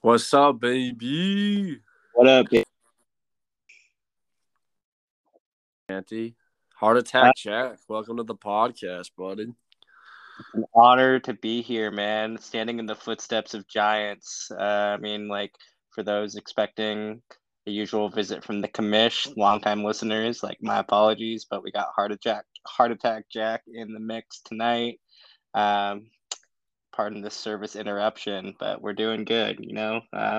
What's up, baby? What up, Auntie? Heart Attack Jack, welcome to the podcast, buddy. It's an honor to be here, man. Standing in the footsteps of giants. For those expecting the usual visit from the commish, longtime listeners, my apologies, but we got Heart Attack Jack in the mix tonight. Pardon the service interruption, but we're doing good, you know. We're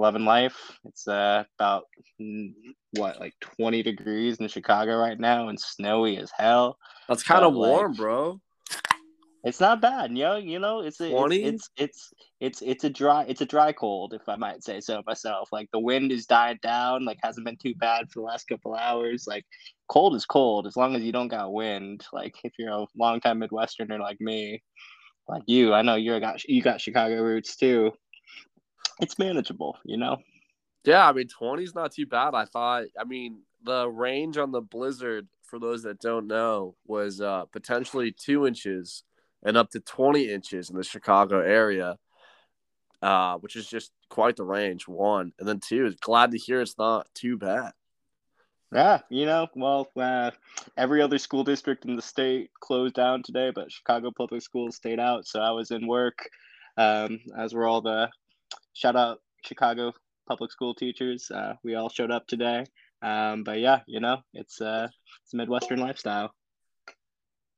loving life. It's about 20 degrees in Chicago right now and snowy as hell. That's kind of warm, bro. It's not bad, yo. You know, it's a dry cold, if I might say so myself. The wind is died down. Hasn't been too bad for the last couple hours. Cold is cold as long as you don't got wind. If you're a longtime Midwesterner like me. I know you got Chicago roots too. It's manageable, you know. Yeah, 20's not too bad. The range on the blizzard, for those that don't know, was potentially 2 inches and up to 20 inches in the Chicago area, which is just quite the range. One, and then two, glad to hear it's not too bad. Yeah, every other school district in the state closed down today, but Chicago Public Schools stayed out, so I was in work, as were all the shout-out Chicago Public School teachers. We all showed up today, it's a Midwestern lifestyle.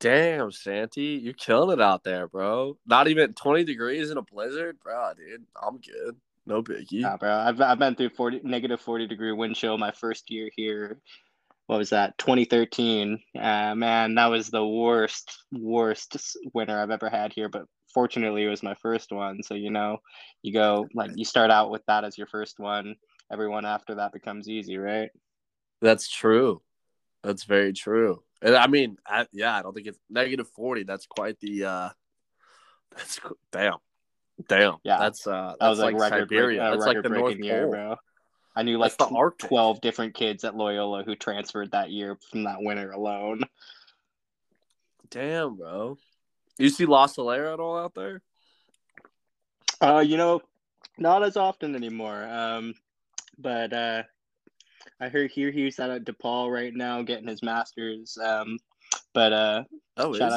Damn, Santi, you're killing it out there, bro. Not even 20 degrees in a blizzard? Bro, dude, I'm good. No biggie. Nah, bro. I've been through -40 degree wind chill my first year here. What was that? 2013. Man, that was the worst winter I've ever had here. But fortunately, it was my first one. So, you go you start out with that as your first one. Everyone after that becomes easy, right? That's true. That's very true. And I don't think it's -40. That's quite the. That's damn. Damn, yeah, that was record Siberia. That's record the North year, Pole. Bro. I knew 12 different kids at Loyola who transferred that year from that winter alone. Damn, bro. You see La Solera at all out there? Not as often anymore. But I heard he's out at DePaul right now getting his master's. Shout out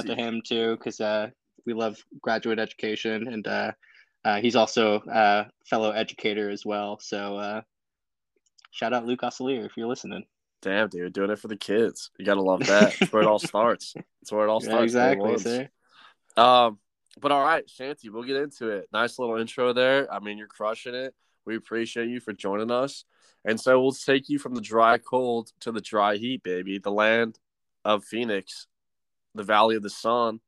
to him too, because we love graduate education, and he's also a fellow educator as well. So shout out Luke Osselier if you're listening. Damn, dude. Doing it for the kids. You got to love that. That's where it all starts. Exactly, sir. But all right, Shanti, we'll get into it. Nice little intro there. You're crushing it. We appreciate you for joining us. And so we'll take you from the dry cold to the dry heat, baby. The land of Phoenix, the Valley of the Sun,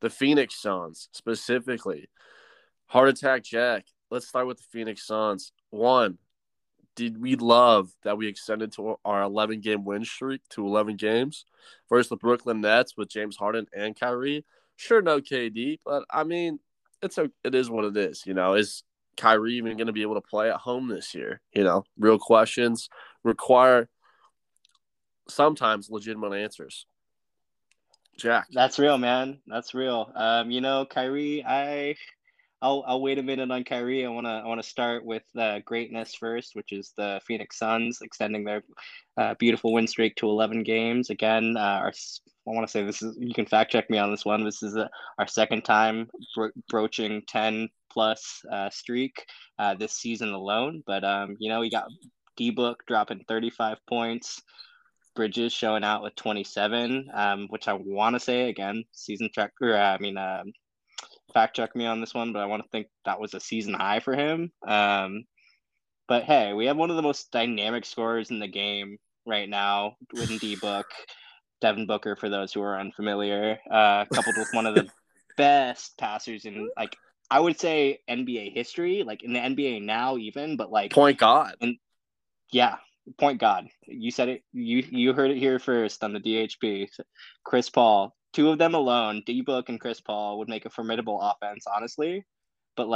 the Phoenix Suns, specifically. Heart Attack Jack, let's start with the Phoenix Suns. One, did we love that we extended to our 11-game win streak to 11 games versus the Brooklyn Nets with James Harden and Kyrie? Sure, no KD, but, it is what it is. Is Kyrie even going to be able to play at home this year? Real questions require sometimes legitimate answers. Jack. That's real, man. That's real. Kyrie, I'll wait a minute on Kyrie. I want to start with greatness first, which is the Phoenix Suns extending their beautiful win streak to 11 games. Again, I want to say this is, you can fact check me on this one. This is our second time broaching 10-plus streak this season alone. But, we got D-Book dropping 35 points. Bridges showing out with 27, which I want to say again, fact check me on this one, but I want to think that was a season high for him. But hey, we have one of the most dynamic scorers in the game right now with D-Book, Devin Booker, for those who are unfamiliar, coupled with one of the best passers in I would say NBA history, in the NBA now even, but point god. And yeah. Point god. You said it. You heard it here first on the DHP. Chris Paul. Two of them alone, D-Book and Chris Paul, would make a formidable offense, honestly. But,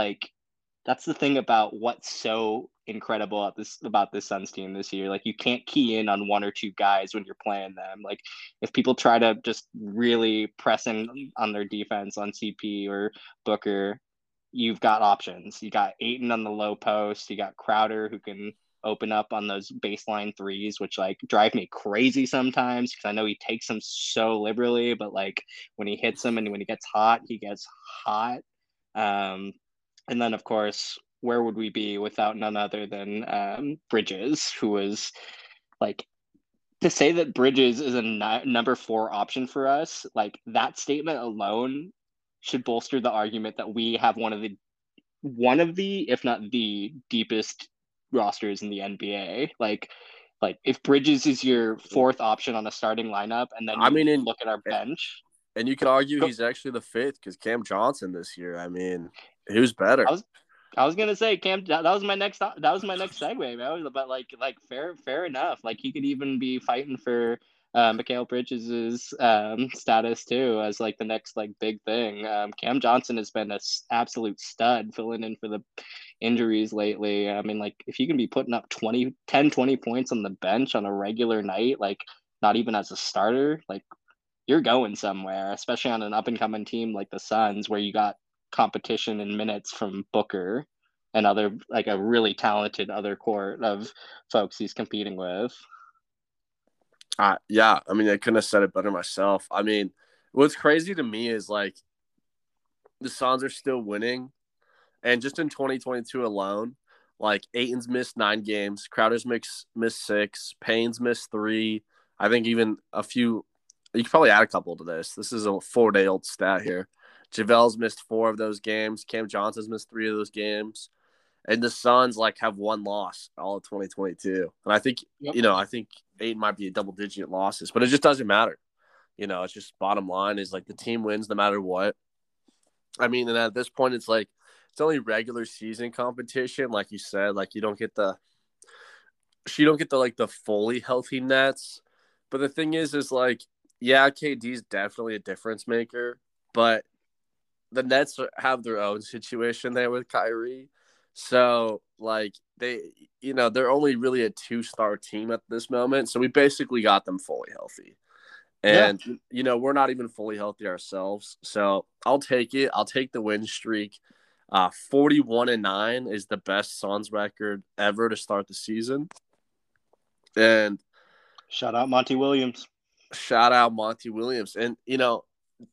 that's the thing about what's so incredible about this Suns team this year. You can't key in on one or two guys when you're playing them. If people try to just really press in on their defense on CP or Booker, you've got options. You got Ayton on the low post. You got Crowder who can open up on those baseline threes, which like drive me crazy sometimes because I know he takes them so liberally, but like when he hits them and when he gets hot, he gets hot. And then of course, where would we be without none other than Bridges, who was like, to say that Bridges is a number four option for us, like that statement alone should bolster the argument that we have one of the, if not the deepest rosters in the NBA. Like if Bridges is your fourth option on a starting lineup, and then look at our bench. And you could argue he's actually the fifth because Cam Johnson this year, I mean, who's better? I was gonna say Cam. That was my next segue, man. But like fair enough. Like he could even be fighting for Mikal Bridges' status too as like the next like big thing. Cam Johnson has been an absolute stud filling in for the injuries lately. I mean, like if you can be putting up 10, 20 points on the bench on a regular night, like not even as a starter, like you're going somewhere, especially on an up and coming team like the Suns where you got competition in minutes from Booker and other like a really talented other court of folks he's competing with. Yeah, I mean, I couldn't have said it better myself. I mean, what's crazy to me is like the Suns are still winning, and just in 2022 alone, like Ayton's missed 9 games, Crowder's missed 6, Payne's missed 3. I think even a few. You could probably add a couple to this. This is a 4-day-old stat here. JaVale's missed 4 of those games. Cam Johnson's missed 3 of those games. And the Suns, like, have 1 loss all of 2022. And I think, I think 8 might be a double-digit losses. But it just doesn't matter. You know, it's just bottom line is, like, the team wins no matter what. I mean, and at this point, it's, like, it's only regular season competition. Like you said, like, you don't get the like, the fully healthy Nets. But the thing is, like, yeah, KD's definitely a difference maker. But the Nets have their own situation there with Kyrie. So, like, they're only really a 2-star team at this moment. So we basically got them fully healthy. And, we're not even fully healthy ourselves. So I'll take it. I'll take the win streak. 41-9 is the best Suns record ever to start the season. And shout out Monty Williams. And,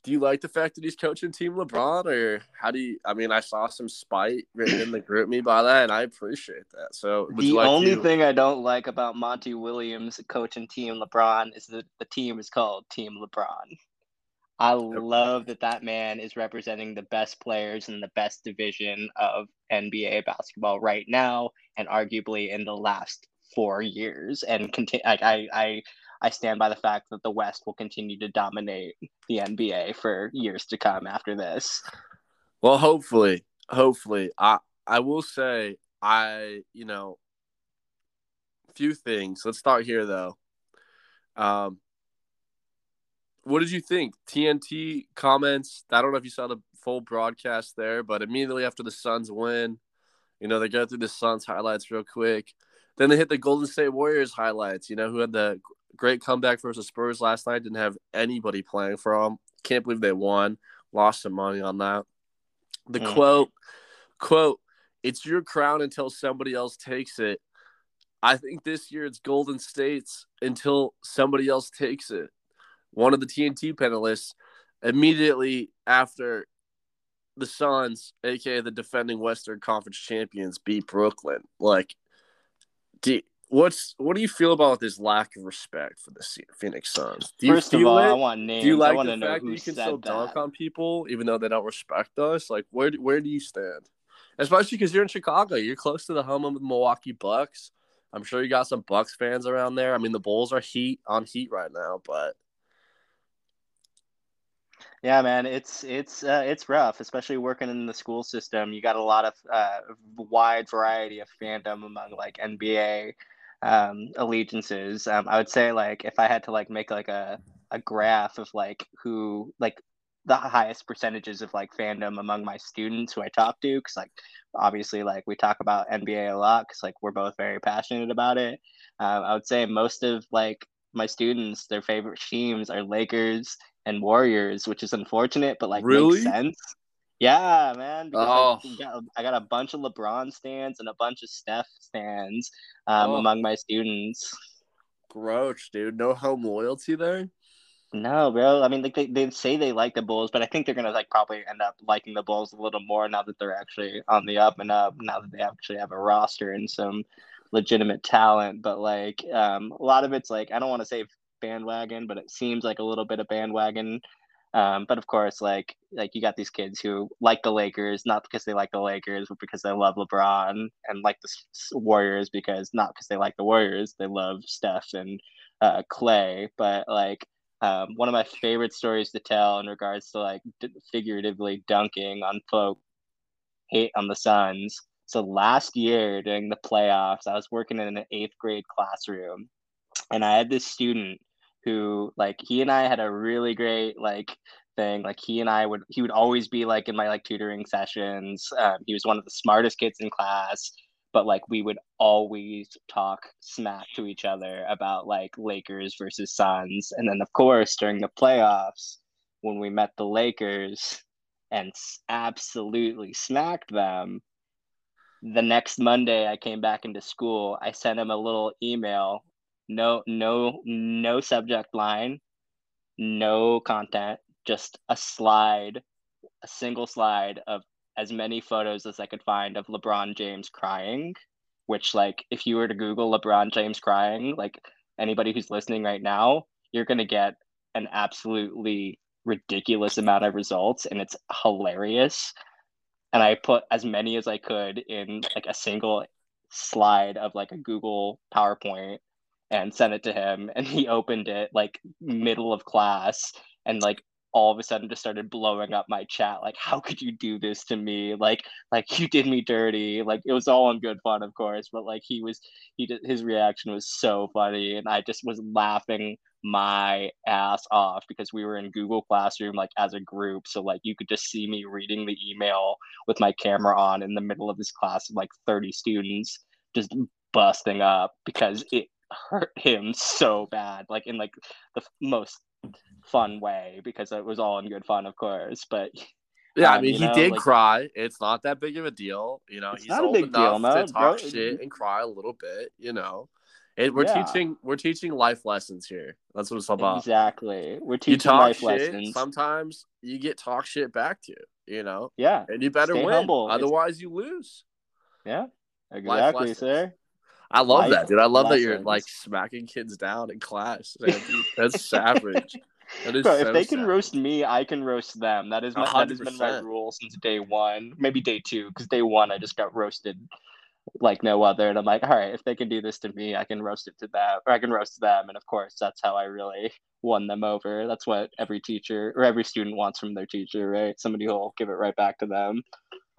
do you like the fact that he's coaching Team LeBron, or how do you? I mean, I saw some spite written in the group me by that, and I appreciate that. So the only thing I don't like about Monty Williams coaching Team LeBron is that the team is called Team LeBron. I love that man is representing the best players in the best division of NBA basketball right now, and arguably in the last 4 years. And I stand by the fact that the West will continue to dominate the NBA for years to come after this. Well, hopefully. I will say few things. Let's start here, though. What did you think? TNT comments. I don't know if you saw the full broadcast there, but immediately after the Suns win, they go through the Suns highlights real quick. Then they hit the Golden State Warriors highlights, who had the great comeback versus Spurs last night. Didn't have anybody playing for them. Can't believe they won. Lost some money on that. The quote, "It's your crown until somebody else takes it." I think this year it's Golden State's until somebody else takes it. One of the TNT panelists immediately after the Suns, a.k.a. the defending Western Conference champions, beat Brooklyn. Like, what do you feel about this lack of respect for the Phoenix Suns? First of all, I want names. Do you like the fact that you can still dunk on people even though they don't respect us? Like, where do you stand? Especially because you're in Chicago. You're close to the home of the Milwaukee Bucks. I'm sure you got some Bucks fans around there. I mean, the Bulls are on heat right now, but yeah, man, it's rough, especially working in the school system. You got a lot of wide variety of fandom among like NBA allegiances. I would say like if I had to like make like a graph of like who like the highest percentages of like fandom among my students who I talk to, because like obviously like we talk about NBA a lot because like we're both very passionate about it. I would say most of like my students, their favorite teams are Lakers and Warriors, which is unfortunate, but like really? Makes sense. Yeah, man. I got a bunch of LeBron stands and a bunch of Steph stands among my students. Gross, dude. No home loyalty there? No, bro. I mean, like they say they like the Bulls, but I think they're gonna probably end up liking the Bulls a little more now that they're actually on the up and up. Now that they actually have a roster and some legitimate talent, but a lot of it's I don't want to say bandwagon, but it seems like a little bit of bandwagon. But of course, like you got these kids who like the Lakers, not because they like the Lakers, but because they love LeBron, and like the Warriors because not because they like the Warriors, they love Steph and Clay, but one of my favorite stories to tell in regards to figuratively dunking on folk hate on the Suns. So last year during the playoffs, I was working in an 8th grade classroom, and I had this student who he and I had a really great thing. He would always be in my tutoring sessions. He was one of the smartest kids in class. But we would always talk smack to each other about Lakers versus Suns. And then, of course, during the playoffs, when we met the Lakers and absolutely smacked them, the next Monday I came back into school. I sent him a little email, no subject line, no content, just a single slide of as many photos as I could find of LeBron James crying, which if you were to Google LeBron James crying, anybody who's listening right now, you're going to get an absolutely ridiculous amount of results. And it's hilarious. And I put as many as I could in a single slide of a Google PowerPoint and sent it to him. And he opened it middle of class and all of a sudden just started blowing up my chat. How could you do this to me? You did me dirty. It was all in good fun, of course, but his reaction was so funny. And I just was laughing my ass off because we were in Google Classroom, as a group. So you could just see me reading the email with my camera on in the middle of this class of 30 students just busting up because it hurt him so bad, in the most fun way, because it was all in good fun, of course. But yeah, I mean, he did cry. It's not that big of a deal, He's not a big deal, man. To talk shit and cry a little bit, We're teaching life lessons here. That's what it's about. Exactly. We're teaching life lessons. Sometimes you get talk shit back to you, Yeah. And you better win, humble. Otherwise you lose. Yeah. Exactly, sir. I love that, dude. I love that you're smacking kids down in class. That's savage. That is so if they can savage. Roast me, I can roast them. That has been my rule since day one, maybe day two, because day one I just got roasted like no other. And I'm all right, if they can do this to me, I can roast it to them, or I can roast them. And of course, that's how I really won them over. That's what every teacher or every student wants from their teacher, right? Somebody who'll give it right back to them.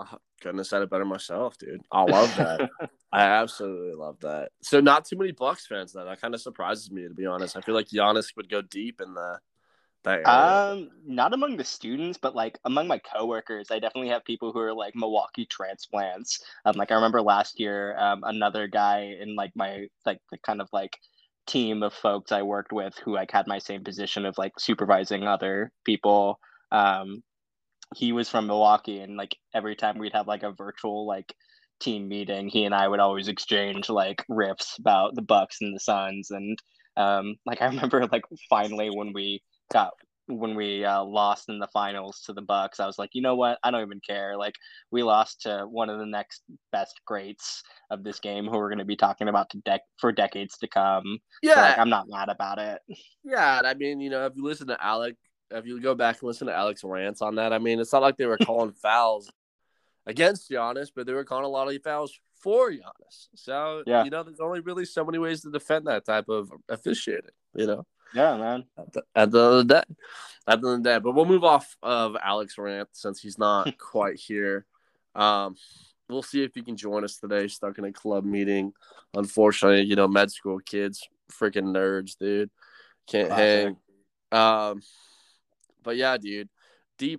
I couldn't have said it better myself, dude. I love that. I absolutely love that. So not too many Bucks fans, though. That kind of surprises me, to be honest. I feel like Giannis would go deep in that area. Not among the students, but among my coworkers, I definitely have people who are Milwaukee transplants. I remember last year, another guy in my the kind of team of folks I worked with who had my same position of supervising other people. He was from Milwaukee, and every time we'd have a virtual team meeting, he and I would always exchange riffs about the Bucks and the Suns. And I remember finally when we lost in the finals to the Bucks, I was you know what? I don't even care. We lost to one of the next best greats of this game, who we're going to be talking about for decades to come. Yeah, so, I'm not mad about it. Yeah, I mean, if you listen to Alec. If you go back and listen to Alex rants on that, I mean, it's not like they were calling fouls against Giannis, but they were calling a lot of fouls for Giannis. So, yeah. There's only really so many ways to defend that type of officiating, Yeah, man. At the end of the day. But we'll move off of Alex rant since he's not quite here. We'll see if he can join us today. Stuck in a club meeting. Unfortunately, med school kids, freaking nerds, dude. Can't hang. But yeah, dude, do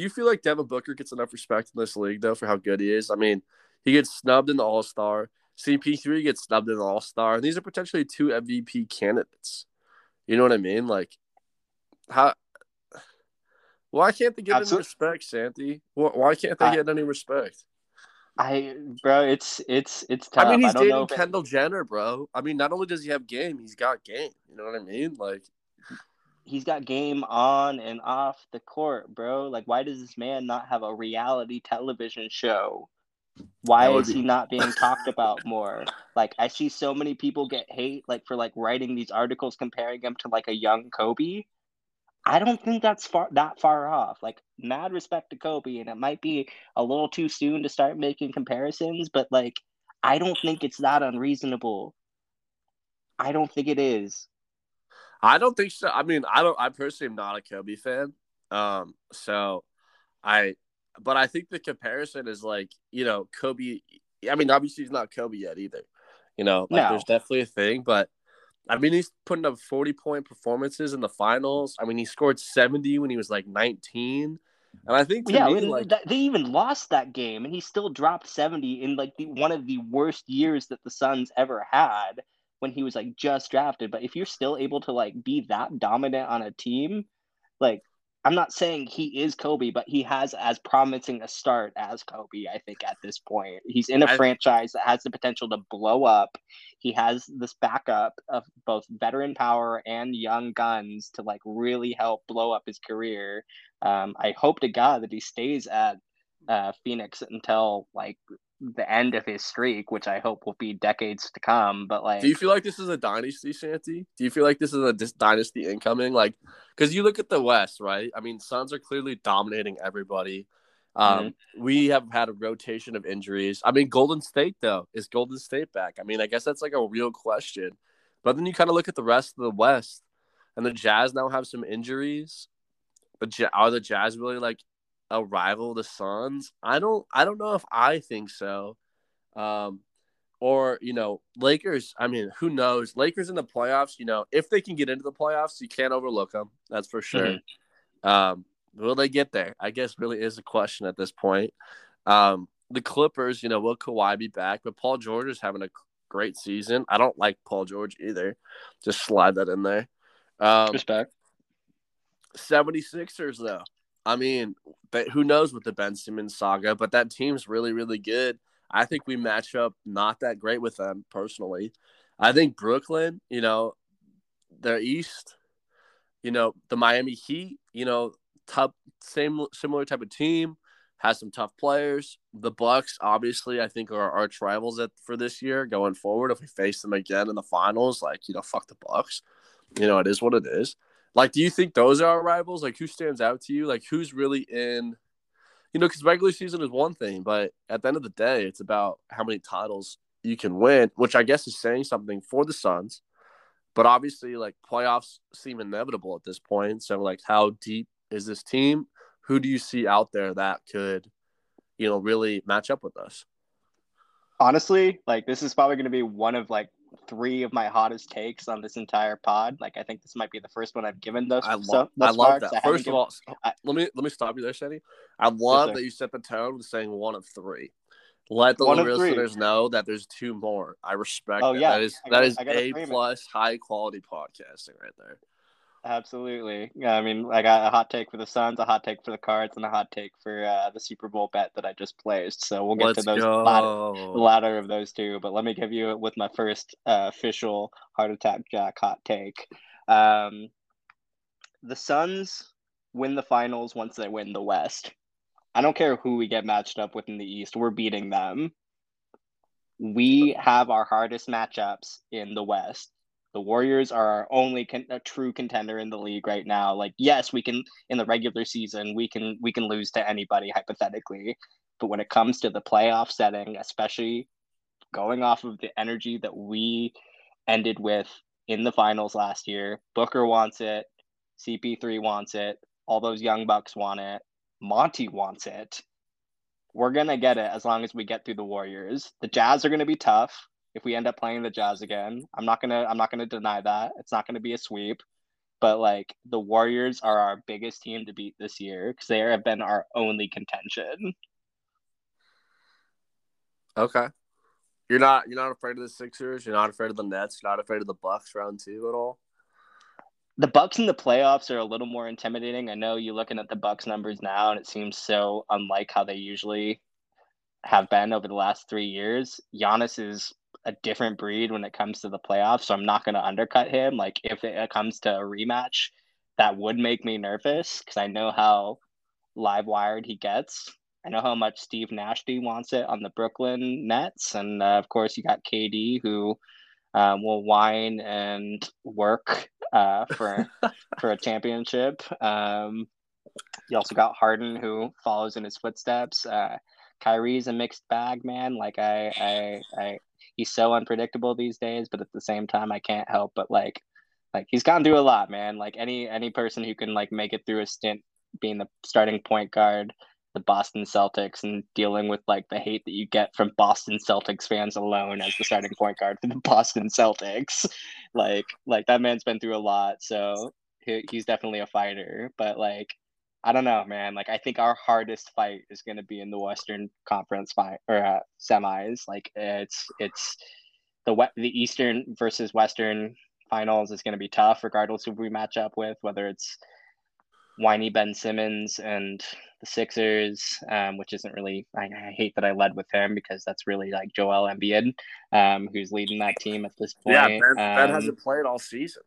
you feel like Devin Booker gets enough respect in this league, though, for how good he is? I mean, he gets snubbed in the All-Star. CP3 gets snubbed in the All-Star. These are potentially two MVP candidates. You know what I mean? Like, how Why can't they get any respect, Santi? Why can't they get any respect? It's tough. I mean, he's dating Kendall Jenner, bro. I mean, not only does he have game, he's got game. You know what I mean? Like, he's got game on and off the court, bro. Like, why does this man not have a reality television show? Why is he not being talked about more? Like, I see so many people get hate, like, for, like, writing these articles comparing him to, like, a young Kobe. I don't think that's that far off. Like, mad respect to Kobe, and it might be a little too soon to start making comparisons, but, like, I don't think it's that unreasonable. I don't think it is. I don't think so. I mean, I personally am not a Kobe fan. But I think the comparison is, like, you know, Kobe. I mean, obviously he's not Kobe yet either. You know, like, there's definitely a thing, but I mean, he's putting up 40-point performances in the finals. I mean, he scored 70 when he was like 19, and I think they even lost that game, and he still dropped 70 in like one of the worst years that the Suns ever had when he was like just drafted. But if you're still able to like be that dominant on a team, like, I'm not saying he is Kobe, but he has as promising a start as Kobe, I think, at this point. He's in a franchise that has the potential to blow up. He has this backup of both veteran power and young guns to, like, really help blow up his career. I hope to God that he stays at Phoenix until, like, the end of his streak, which I hope will be decades to come. But, like, do you feel like this is a dynasty, Shanty? Do you feel like this is a dynasty incoming? Like, because you look at the West, right? I mean, Suns are clearly dominating everybody. We have had a rotation of injuries. I mean, Golden State, though, is Golden State back? I mean, I guess that's like a real question. But then you kind of look at the rest of the West, and the Jazz now have some injuries. But are the Jazz really like a rival to Suns? I don't know if I think so. Or, you know, Lakers, I mean, who knows? Lakers in the playoffs, you know, if they can get into the playoffs, you can't overlook them. That's for sure. Mm-hmm. Will they get there? I guess really is a question at this point. The Clippers, you know, will Kawhi be back? But Paul George is having a great season. I don't like Paul George either. Just slide that in there. Respect. 76ers, though. I mean, but who knows with the Ben Simmons saga, but that team's really, really good. I think we match up not that great with them, personally. I think Brooklyn, you know, the East, you know, the Miami Heat, you know, tough, similar type of team, has some tough players. The Bucks, obviously, I think are our arch rivals for this year going forward. If we face them again in the finals, like, you know, fuck the Bucks. You know, it is what it is. Like, do you think those are our rivals? Like, who stands out to you? Like, who's really in – you know, because regular season is one thing, but at the end of the day, it's about how many titles you can win, which I guess is saying something for the Suns. But obviously, like, playoffs seem inevitable at this point. So, like, how deep is this team? Who do you see out there that could, you know, really match up with us? Honestly, like, this is probably going to be one of, like, three of my hottest takes on this entire pod. Like, I think this might be the first one I've given those. I love that. First of all, let me stop you there, Shady. I love that you set the tone with saying one of three. Let the listeners know that there's two more. I respect. Oh, that. Yeah. That is A+ high quality podcasting right there. Absolutely. Yeah, I mean, I got a hot take for the Suns, a hot take for the Cards, and a hot take for the Super Bowl bet that I just placed. So we'll get to those latter of those two. But let me give you it with my first official Heart Attack Jack hot take. The Suns win the finals once they win the West. I don't care who we get matched up with in the East. We're beating them. We have our hardest matchups in the West. The Warriors are our only true contender in the league right now. Like, yes, we can in the regular season, we can lose to anybody hypothetically, but when it comes to the playoff setting, especially going off of the energy that we ended with in the finals last year, Booker wants it, CP3 wants it, all those young Bucks want it, Monty wants it. We're gonna get it as long as we get through the Warriors. The Jazz are gonna be tough. If we end up playing the Jazz again, I'm not gonna deny that. It's not gonna be a sweep, but like the Warriors are our biggest team to beat this year because they have been our only contention. Okay, you're not afraid of the Sixers. You're not afraid of the Nets. You're not afraid of the Bucks round 2 at all. the Bucks in the playoffs are a little more intimidating. I know you're looking at the Bucks numbers now, and it seems so unlike how they usually have been over the last 3 years. Giannis is a different breed when it comes to the playoffs, so I'm not going to undercut him. Like, if it comes to a rematch, that would make me nervous because I know how live-wired he gets. I know how much Steve Nashby wants it on the Brooklyn Nets. And, of course, you got KD, who will whine and work for a championship. You also got Harden, who follows in his footsteps. Kyrie's a mixed bag, man. Like, he's so unpredictable these days, but at the same time, I can't help but, like he's gone through a lot, man. Like, any person who can, like, make it through a stint being the starting point guard, the Boston Celtics, and dealing with like the hate that you get from Boston Celtics fans alone as the starting point guard for the Boston Celtics. Like that man's been through a lot. So he's definitely a fighter, but like, I don't know, man. Like, I think our hardest fight is going to be in the Western Conference semis. Like, it's the Eastern versus Western finals is going to be tough regardless of who we match up with, whether it's whiny Ben Simmons and the Sixers, which isn't really, I hate that I led with him because that's really like Joel Embiid, who's leading that team at this point. Yeah, Ben hasn't played all season.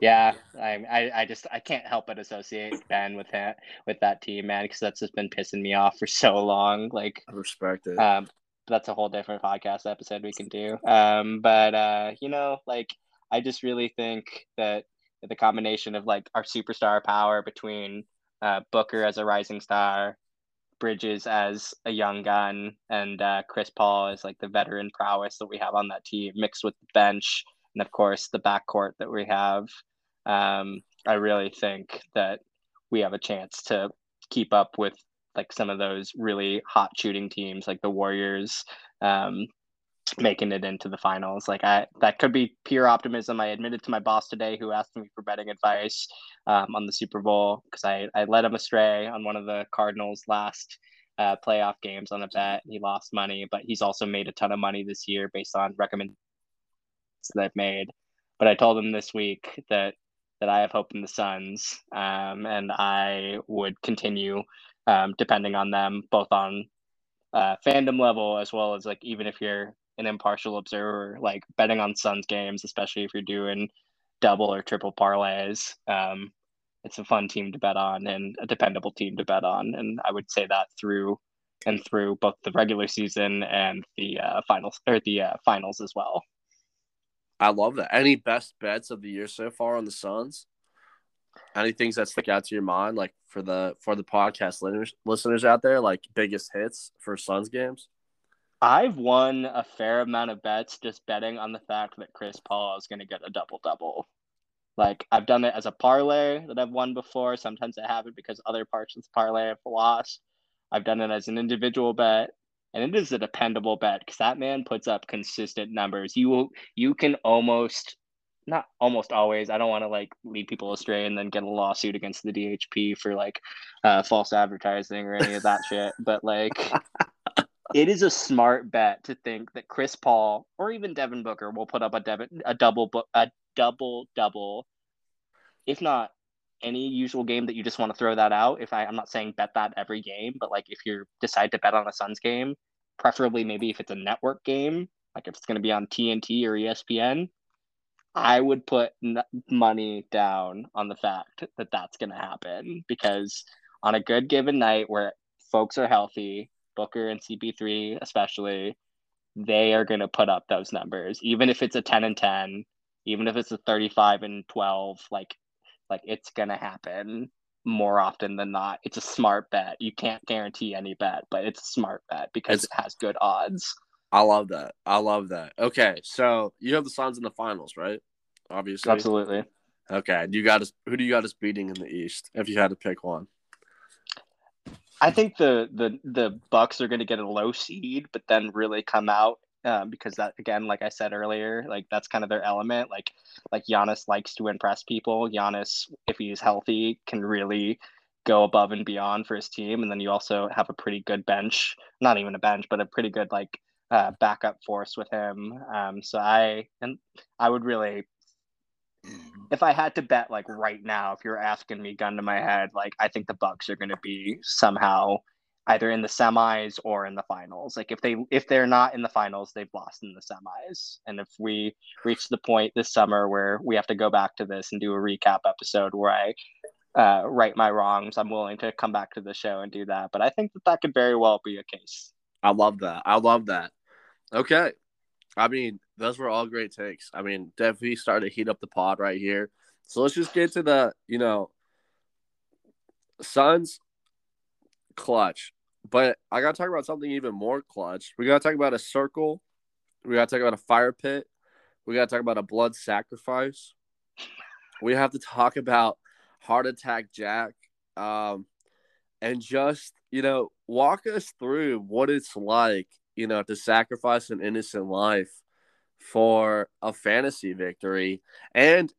Yeah, I can't help but associate Ben with that team, man, because that's just been pissing me off for so long. Like, I respect it. That's a whole different podcast episode we can do. But you know, like, I just really think that the combination of like our superstar power between Booker as a rising star, Bridges as a young gun, and Chris Paul as like the veteran prowess that we have on that team, mixed with the bench and of course the backcourt that we have, I really think that we have a chance to keep up with like some of those really hot shooting teams like the Warriors, making it into the finals. Like, that could be pure optimism. I admitted to my boss today, who asked me for betting advice on the Super Bowl, because I led him astray on one of the Cardinals' last playoff games on a bet. He lost money, but he's also made a ton of money this year based on recommendations that I've made. But I told him this week that I have hope in the Suns, and I would continue depending on them, both on fandom level as well as like, even if you're an impartial observer, like betting on Suns games, especially if you're doing double or triple parlays. It's a fun team to bet on and a dependable team to bet on. And I would say that through both the regular season and the finals as well. I love that. Any best bets of the year so far on the Suns? Any things that stick out to your mind, like for the podcast listeners out there, like biggest hits for Suns games? I've won a fair amount of bets just betting on the fact that Chris Paul is going to get a double-double. Like, I've done it as a parlay that I've won before. Sometimes I haven't because other parts of the parlay I've lost. I've done it as an individual bet, and it is a dependable bet because that man puts up consistent numbers. You can almost, not almost always, I don't want to like lead people astray and then get a lawsuit against the DHP for like false advertising or any of that shit, but like... It is a smart bet to think that Chris Paul or even Devin Booker will put up a double double, if not any usual game that you just want to throw that out. If I'm not saying bet that every game, but like if you decide to bet on a Suns game, preferably maybe if it's a network game, like if it's going to be on TNT or ESPN, I would put money down on the fact that that's going to happen, because on a good given night where folks are healthy, Booker and CP3 especially, they are going to put up those numbers. Even if it's a 10-10, even if it's a 35-12, like it's going to happen more often than not. It's a smart bet. You can't guarantee any bet, but it's a smart bet because it has good odds. I love that. Okay, so you have the Suns in the finals, right? Obviously. Absolutely. Okay, who do you got us beating in the East if you had to pick one? I think the Bucks are going to get a low seed, but then really come out because that, again, like I said earlier, like that's kind of their element. Like Giannis likes to impress people. Giannis, if he's healthy, can really go above and beyond for his team. And then you also have a pretty good bench, not even a bench, but a pretty good like backup force with him. So I would really if I had to bet, like right now, if you're asking me gun to my head, like I think the Bucks are going to be somehow either in the semis or in the finals. Like if they're not in the finals, they've lost in the semis. And if we reach the point this summer where we have to go back to this and do a recap episode where I right my wrongs, I'm willing to come back to the show and do that. But I think that could very well be a case. I love that. Okay. I mean, those were all great takes. I mean, definitely started to heat up the pod right here. So let's just get to the, Suns clutch. But I got to talk about something even more clutch. We got to talk about a circle. We got to talk about a fire pit. We got to talk about a blood sacrifice. We have to talk about Heart Attack Jack. And just, walk us through what it's like, to sacrifice an innocent life for a fantasy victory. And,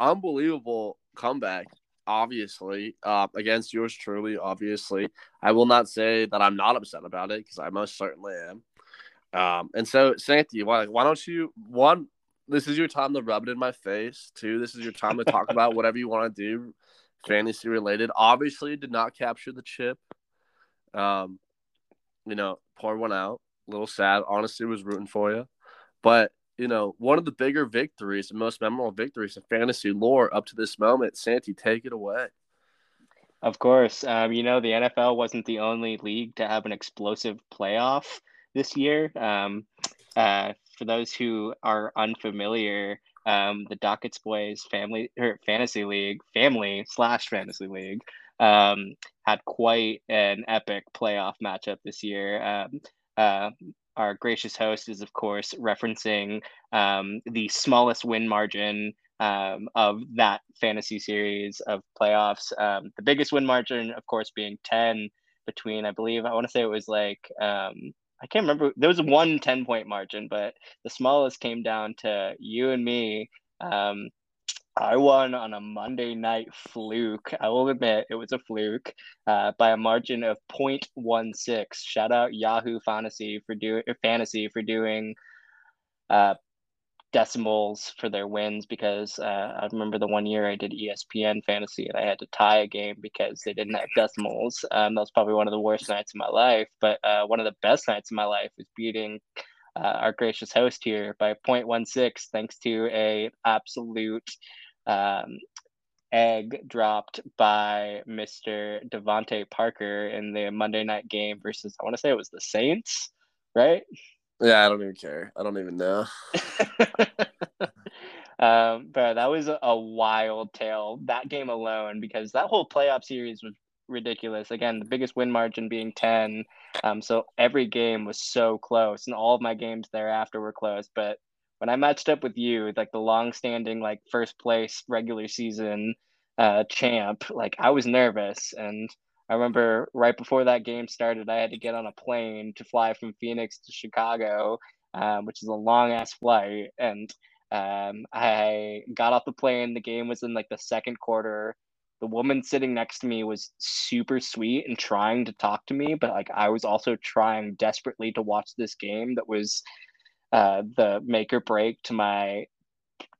unbelievable comeback, obviously, against yours truly, obviously. I will not say that I'm not upset about it, because I most certainly am. And so, Santi, why don't you, one, this is your time to rub it in my face. Two, this is your time to talk about whatever you want to do, fantasy-related. Obviously, did not capture the chip. Pour one out. A little sad. Honestly, was rooting for you. But, one of the bigger victories, the most memorable victories in fantasy lore up to this moment. Santi, take it away. Of course. The NFL wasn't the only league to have an explosive playoff this year. For those who are unfamiliar, the Dockets Boys family/fantasy league, had quite an epic playoff matchup this year. Our gracious host is, of course, referencing the smallest win margin of that fantasy series of playoffs. The biggest win margin, of course, being 10 between, I believe, I want to say it was like, I can't remember. There was one 10-point margin, but the smallest came down to you and me. I won on a Monday night fluke. I will admit it was a fluke by a margin of 0.16. Shout out Yahoo Fantasy for doing decimals for their wins, because I remember the one year I did ESPN Fantasy and I had to tie a game because they didn't have decimals. That was probably one of the worst nights of my life, but one of the best nights of my life was beating our gracious host here by 0.16 thanks to a absolute egg dropped by Mr. Devontae Parker in the Monday night game versus, I want to say it was the Saints, right? Yeah, I don't even care. I don't even know. But that was a wild tale, that game alone, because that whole playoff series was ridiculous. Again, the biggest win margin being 10. So every game was so close, and all of my games thereafter were close. But when I matched up with you, like the long-standing, like first place regular season champ, like I was nervous. And I remember right before that game started, I had to get on a plane to fly from Phoenix to Chicago, which is a long-ass flight. And I got off the plane. The game was in like the second quarter. The woman sitting next to me was super sweet and trying to talk to me, but like I was also trying desperately to watch this game that was the make or break to my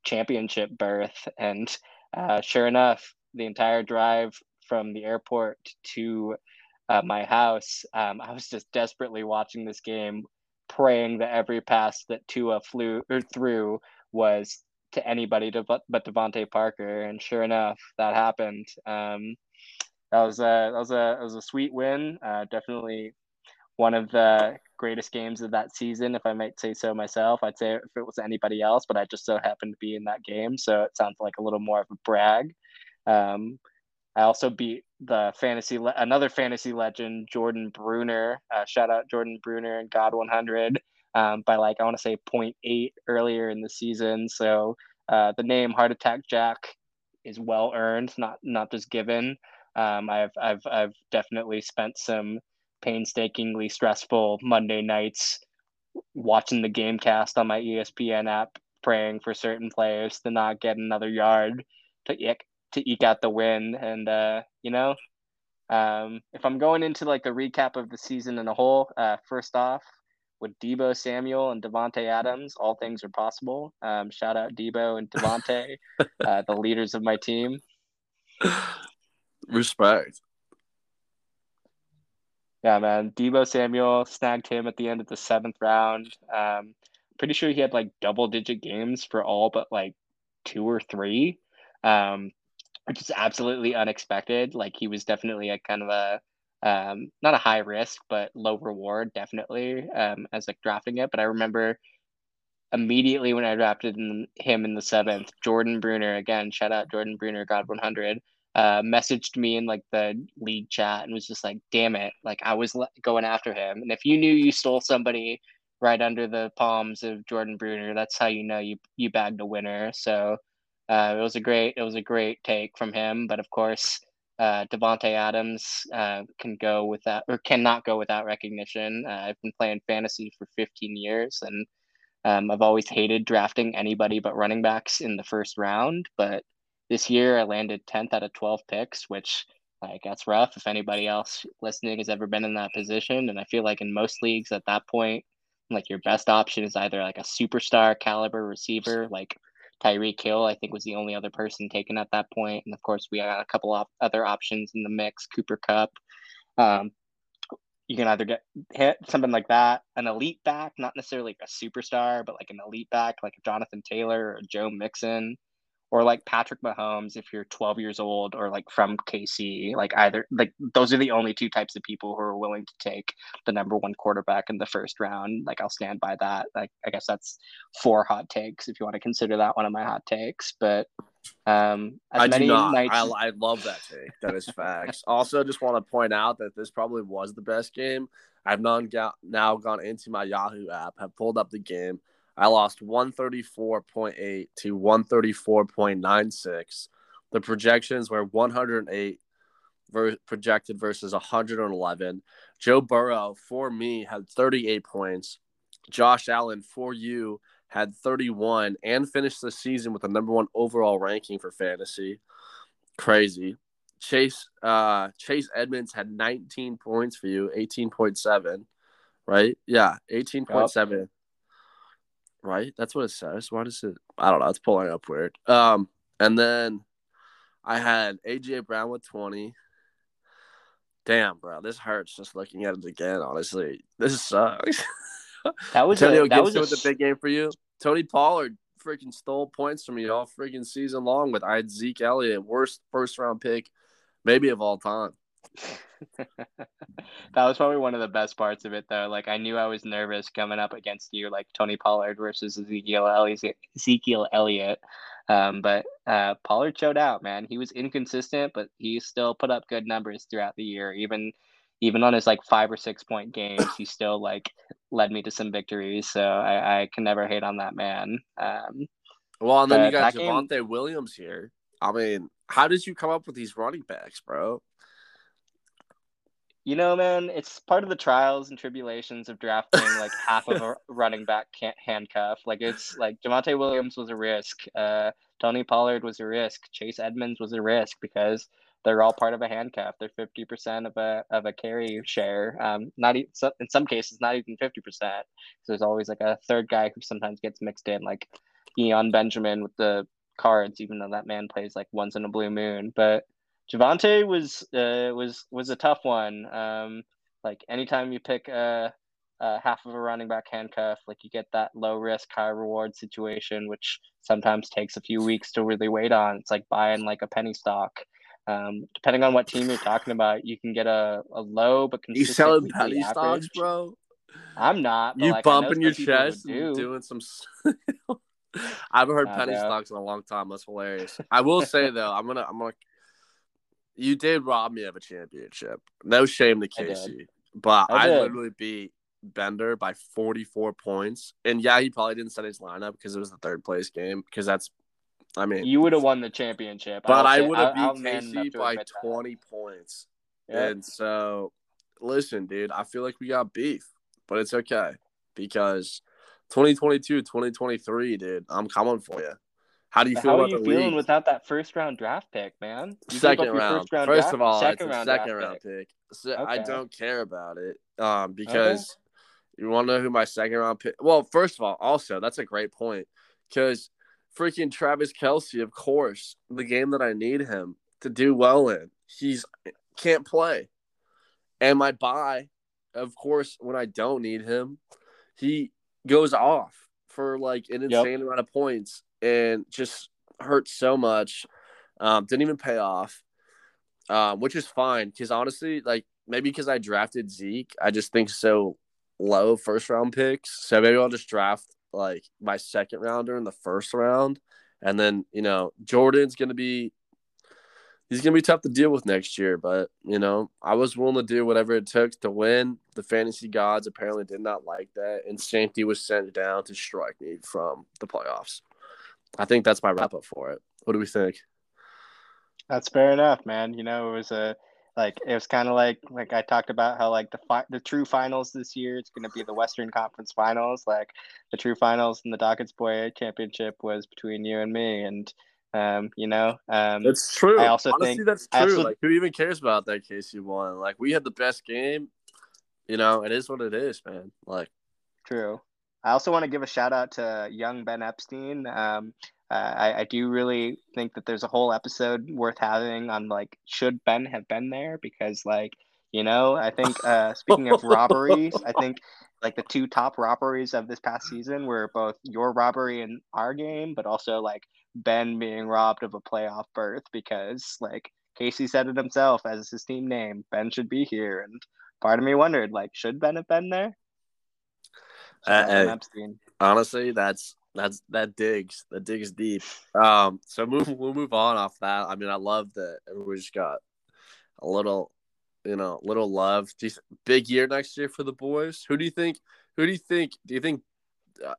championship berth. And sure enough, the entire drive from the airport to my house, I was just desperately watching this game, praying that every pass that Tua flew or threw was to anybody but Devontae Parker. And sure enough, that happened. That was a sweet win. Definitely one of the greatest games of that season, if I might say so myself. I'd say if it was anybody else, but I just so happened to be in that game, so it sounds like a little more of a brag. I also beat the another fantasy legend, Jordan Bruner. Shout out Jordan Bruner and God 100 by like I want to say 0.8 earlier in the season. So the name Heart Attack Jack is well earned, not just given. I've definitely spent some painstakingly stressful Monday nights watching the game cast on my ESPN app, praying for certain players to not get another yard to eke out the win. And, if I'm going into like a recap of the season in a whole, first off, with Debo Samuel and Devontae Adams, all things are possible. Shout out Debo and Devontae, the leaders of my team. Respect. Yeah, man. Debo Samuel, snagged him at the end of the 7th round. Pretty sure he had like double-digit games for all but like 2 or 3, which is absolutely unexpected. Like, he was definitely a kind of a not a high risk, but low reward, definitely, as like drafting it. But I remember immediately when I drafted him in the 7th, Jordan Bruner, again, shout out Jordan Bruner, God 100, messaged me in like the league chat and was just like, damn it. Like, I was going after him. And if you knew you stole somebody right under the palms of Jordan Bruner, that's how you know you bagged a winner. So it was a great take from him. But of course, Devontae Adams cannot go without recognition. I've been playing fantasy for 15 years, and I've always hated drafting anybody but running backs in the 1st round. But this year I landed 10th out of 12 picks, which, like, that's rough if anybody else listening has ever been in that position. And I feel like in most leagues at that point, like, your best option is either like a superstar caliber receiver, like Tyreek Hill, I think, was the only other person taken at that point. And of course, we had a couple of other options in the mix, Cooper Kupp. You can either get hit something like that, an elite back, not necessarily a superstar, but like an elite back, like a Jonathan Taylor or Joe Mixon, or like Patrick Mahomes if you're 12 years old or like from KC. Like, either, like, those are the only 2 types of people who are willing to take the number 1 quarterback in the 1st round. Like, I'll stand by that. Like, I guess that's 4 hot takes if you want to consider that one of my hot takes. But I love that take. That is facts. Also, just want to point out that this probably was the best game. I've now gone into my Yahoo app, have pulled up the game. I lost 134.8 to 134.96. The projections were 108 projected versus 111. Joe Burrow, for me, had 38 points. Josh Allen, for you, had 31 and finished the season with the number 1 overall ranking for fantasy. Crazy. Chase Edmonds had 19 points for you, 18.7, right? Yeah, 18.7. Yep. Right? That's what it says. Why does it? I don't know. It's pulling up weird. And then I had AJ Brown with 20. Damn, bro. This hurts just looking at it again, honestly. This sucks. That was Antonio Gibson with the big game for you. Tony Pollard freaking stole points from you all freaking season long with Zeke Elliott. Worst 1st-round pick maybe of all time. That was probably one of the best parts of it, though. Like, I knew I was nervous coming up against you, like Tony Pollard versus Ezekiel Elliott. But Pollard showed out, man. He was inconsistent, but he still put up good numbers throughout the year. Even on his like 5 or 6 point games, he still like led me to some victories. So I can never hate on that man. Well, and then you got Javonte Williams here. I mean, how did you come up with these running backs, bro? You know, man, it's part of the trials and tribulations of drafting. Like, half of a running back can't handcuff. Like, it's like Javonte Williams was a risk. Tony Pollard was a risk. Chase Edmonds was a risk because they're all part of a handcuff. They're 50% of a carry share. Not even, in some cases, not even 50%. So there's always like a 3rd guy who sometimes gets mixed in, like Eon Benjamin with the Cards, even though that man plays like once in a blue moon. But Javonte was a tough one. Like, anytime you pick a half of a running back handcuff, like, you get that low risk, high reward situation, which sometimes takes a few weeks to really wait on. It's like buying like a penny stock. Depending on what team you're talking about, you can get a low but consistent. You selling penny stocks, bro? I'm not. You like, bumping your chest and doing some. I haven't heard penny stocks in a long time. That's hilarious. I will say though, I'm gonna. You did rob me of a championship. No shame to Casey. But I literally beat Bender by 44 points. And yeah, he probably didn't set his lineup because it was the 3rd place game. Because that's, I mean, you would have won the championship. But I would have beat Casey by 20 points. Yep. And so, listen, dude, I feel like we got beef. But it's okay. Because 2022, 2023, dude, I'm coming for you. How do you feel about the league? How are you feeling without that 1st-round draft pick, man? 2nd round. First of all, it's a 2nd round pick. So okay. I don't care about it because You want to know who my second round pick? Well, first of all, also, that's a great point because freaking Travis Kelce, of course, the game that I need him to do well in, he's can't play. And my bye, of course, when I don't need him, he goes off for like an insane amount of points and just hurt so much. Didn't even pay off, which is fine because honestly, like maybe because I drafted Zeke, I just think so low first round picks. So maybe I'll just draft like my second rounder in the first round. And then, you know, Jordan's going to be, he's going to be tough to deal with next year. But, you know, I was willing to do whatever it took to win. The fantasy gods apparently did not like that. And Shanty was sent down to strike me from the playoffs. I think that's my wrap up for it. What do we think? That's fair enough, man. You know, it was a, like, it was kind of like I talked about how, like, the true finals this year, it's going to be the Western Conference Finals. Like, the true finals in the Dockets Boy Championship was between you and me. And, you know, that's true. I also honestly think that's true. Also, like, who even cares about that KC one? Like, we had the best game. You know, it is what it is, man. Like, true. I also want to give a shout out to young Ben Epstein. I do really think that there's a whole episode worth having on, like, should Ben have been there? Because, like, you know, I think speaking of robberies, I think, like, the two top robberies of this past season were both your robbery in our game, but also, like, Ben being robbed of a playoff berth because, like, Casey said it himself as his team name, Ben should be here. And part of me wondered, like, should Ben have been there? Honestly, that digs deep. So we'll move on off that. I mean, I love that everyone just got a little love. Big year next year for the boys. Who do you think? Do you think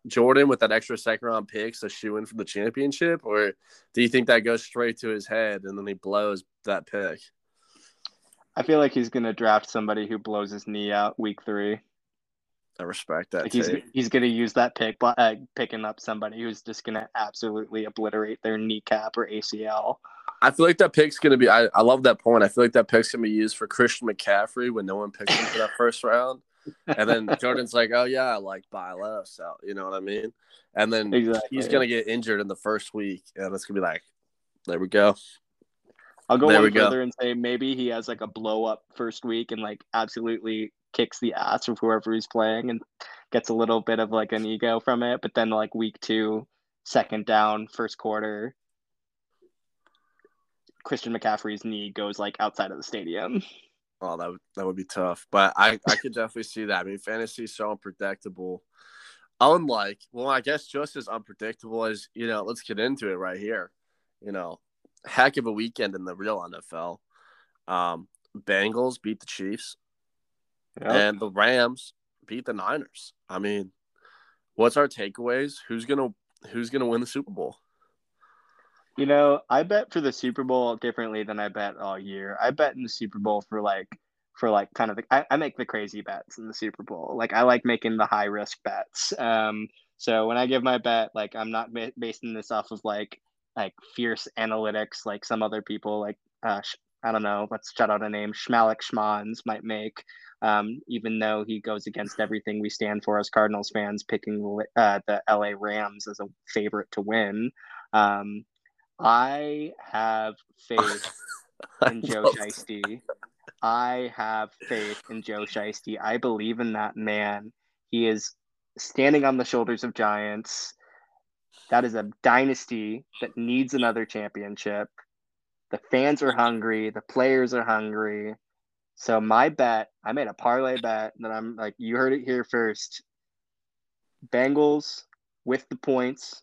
Jordan with that extra second round pick's a shoe in for the championship, or do you think that goes straight to his head and then he blows that pick? I feel like he's gonna draft somebody who blows his knee out week 3. I respect that. Like he's going to use that pick, picking up somebody who's just going to absolutely obliterate their kneecap or ACL. I feel like that pick's going to be I love that point. I feel like that pick's going to be used for Christian McCaffrey when no one picks him for that first round. And then Jordan's like, oh, yeah, I like buy low. So, you know what I mean? And then He's going to get injured in the first week. And it's going to be like, there we go. I'll go one further and say maybe he has like a blow up first week and like absolutely – kicks the ass of whoever he's playing and gets a little bit of like an ego from it, but then like week 2, second down, first quarter, Christian McCaffrey's knee goes like outside of the stadium. Oh, that would be tough, but I could definitely see that. I mean, fantasy is so unpredictable. I guess just as unpredictable as, you know, let's get into it right here. You know, heck of a weekend in the real NFL. Bengals beat the Chiefs. Yep. And the Rams beat the Niners. I mean, what's our takeaways? Who's gonna win the Super Bowl? You know, I bet for the Super Bowl differently than I bet all year. I bet in the Super Bowl for kind of I make the crazy bets in the Super Bowl. Like I like making the high risk bets. So when I give my bet, like I'm not basing this off of like fierce analytics like some other people like I don't know. Let's shout out a name. Schmalik Schmans might make. Even though he goes against everything we stand for as Cardinals fans, picking the LA Rams as a favorite to win. I have faith in Joe Shiesty. I have faith in Joe Shiesty. I believe in that man. He is standing on the shoulders of giants. That is a dynasty that needs another championship. The fans are hungry. The players are hungry. So my bet, I made a parlay bet that I'm like, you heard it here first. Bengals with the points.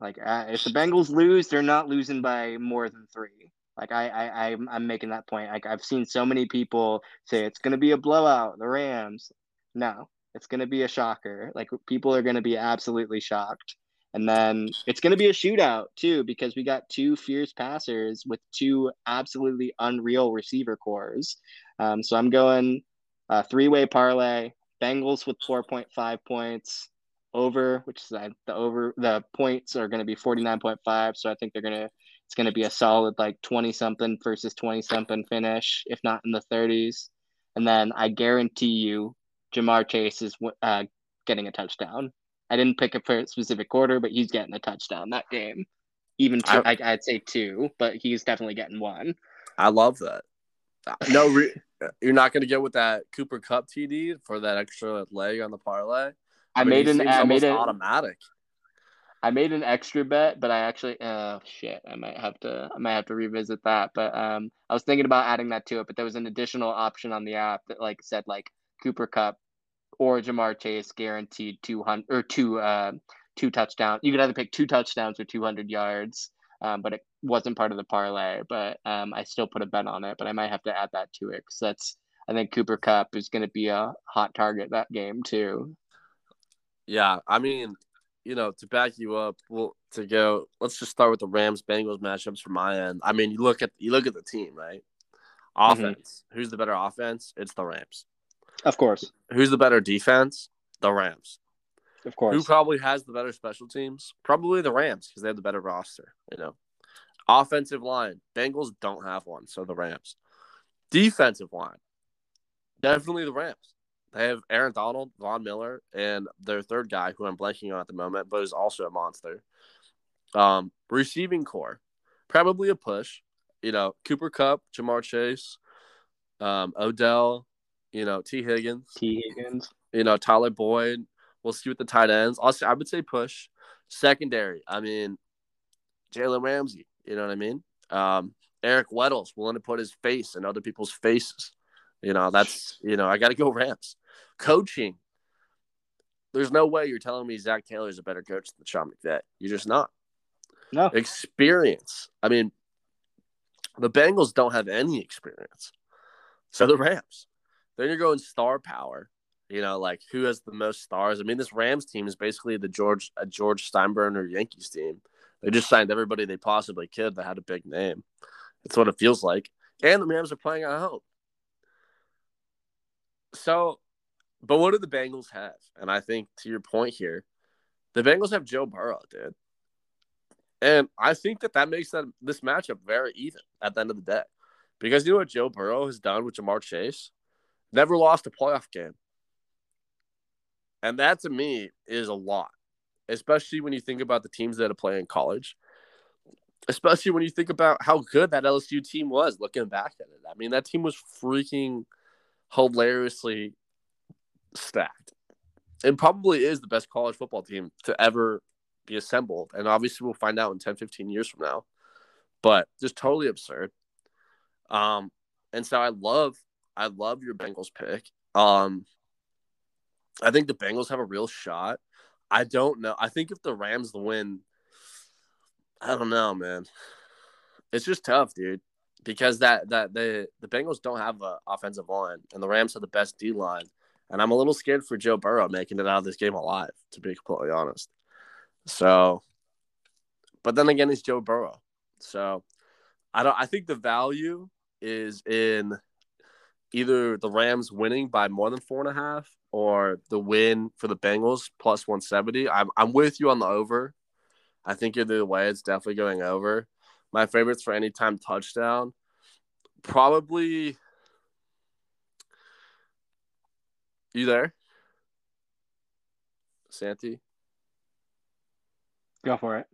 Like if the Bengals lose, they're not losing by more than 3. Like I'm making that point. Like I've seen so many people say it's gonna be a blowout. The Rams, no, it's gonna be a shocker. Like people are gonna be absolutely shocked, and then it's gonna be a shootout too because we got 2 fierce passers with 2 absolutely unreal receiver cores. So I'm going three-way parlay, Bengals with 4.5 points over, which is the points are going to be 49.5. So I think it's going to be a solid like 20-something versus 20-something finish, if not in the 30s. And then I guarantee you Ja'Marr Chase is getting a touchdown. I didn't pick up for a specific order, but he's getting a touchdown that game. Even two, I'd say two, but he's definitely getting one. I love that. No, you're not going to get with that Cooper Kupp TD for that extra leg on the parlay. I made it automatic. I made an extra bet, but I actually I might have to revisit that. But I was thinking about adding that to it, but there was an additional option on the app that like said like Cooper Kupp or Ja'Marr Chase guaranteed 200 or two touchdowns. You could either pick two touchdowns or 200 yards. But it wasn't part of the parlay. But I still put a bet on it. But I might have to add that to it because that's I think Cooper Kupp is going to be a hot target that game too. Yeah, I mean, you know, to back you up, let's just start with the Rams-Bengals matchups from my end. I mean, you look at the team, right? Offense. Mm-hmm. Who's the better offense? It's the Rams. Of course. Who's the better defense? The Rams. Of course. Who probably has the better special teams? Probably the Rams because they have the better roster, you know. Offensive line. Bengals don't have one, so the Rams. Defensive line. Definitely the Rams. They have Aaron Donald, Von Miller, and their third guy, who I'm blanking on at the moment, but is also a monster. Receiving core, probably a push. You know, Cooper Kupp, Ja'Marr Chase, Odell, you know, T. Higgins. You know, Tyler Boyd. We'll see with the tight ends. Also, I would say push. Secondary, I mean, Jalen Ramsey, you know what I mean? Eric Weddle's willing to put his face in other people's faces. You know, that's, you know, I got to go Rams. Coaching. There's no way you're telling me Zach Taylor's a better coach than Sean McVay. You're just not. No. Experience. I mean, the Bengals don't have any experience. So the Rams. Then you're going star power. You know, like, who has the most stars? I mean, this Rams team is basically a George Steinbrenner Yankees team. They just signed everybody they possibly could that had a big name. That's what it feels like. And the Rams are playing at home. So, but what do the Bengals have? And I think, to your point here, the Bengals have Joe Burrow, dude. And I think that makes this matchup very even at the end of the day. Because you know what Joe Burrow has done with Ja'Marr Chase? Never lost a playoff game. And that, to me, is a lot, especially when you think about the teams that are playing in college, especially when you think about how good that LSU team was looking back at it. I mean, that team was freaking hilariously stacked. It probably is the best college football team to ever be assembled, and obviously we'll find out in 10, 15 years from now, but just totally absurd. And so I love your Bengals pick. I think the Bengals have a real shot. I don't know. I think if the Rams win, I don't know, man. It's just tough, dude, because the Bengals don't have an offensive line, and the Rams have the best D line. And I'm a little scared for Joe Burrow making it out of this game alive, to be completely honest. So, but then again, it's Joe Burrow. So, I think the value is in either the Rams winning by more than 4.5. Or the win for the Bengals plus 170. I'm with you on the over. I think either way, it's definitely going over. My favorites for anytime touchdown, probably. You there, Santi? Go for it.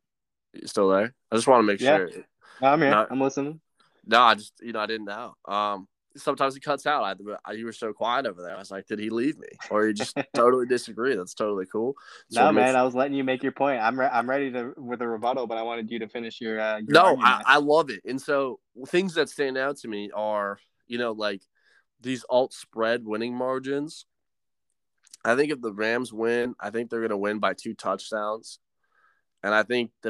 You still there? I just want to make sure. No, I'm here. I'm listening. No, I just I didn't know. Sometimes he cuts out. You were so quiet over there. I was like, did he leave me? Or you just totally disagree. That's totally cool. So no, man, I was letting you make your point. I'm ready with a rebuttal, but I wanted you to finish your No, I love it. And so things that stand out to me are, you know, like these alt spread winning margins. I think if the Rams win, I think they're going to win by 2 touchdowns. And I think I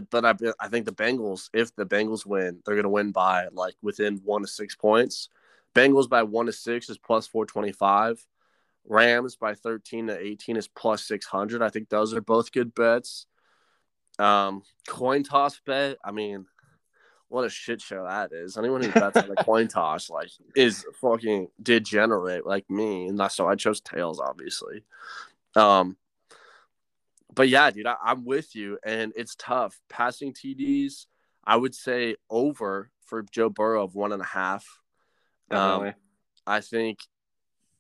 think the Bengals, if the Bengals win, they're going to win by like within 1 to 6 points. Bengals by 1 to 6 is plus 425. Rams by 13 to 18 is plus 600. I think those are both good bets. Coin toss bet. I mean, what a shit show that is. Anyone who bets on a coin toss like is fucking degenerate like me. And so I chose tails, obviously. But yeah, dude, I'm with you, and it's tough. Passing TDs, I would say over for Joe Burrow of 1.5. Definitely. I think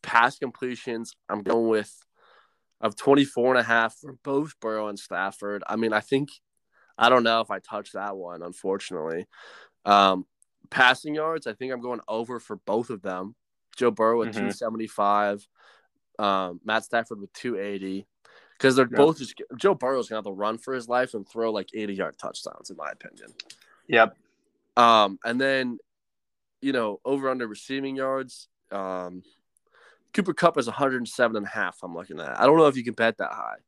pass completions, I'm going with of 24.5 for both Burrow and Stafford. I mean, I don't know if I touched that one, unfortunately. Passing yards, I think I'm going over for both of them. Joe Burrow with 275, Matt Stafford with 280. Because they're both just – Joe Burrow's going to have to run for his life and throw, like, 80-yard touchdowns, in my opinion. Yep. And then, you know, over-under receiving yards. Cooper Kupp is 107.5, I'm looking at. I don't know if you can bet that high.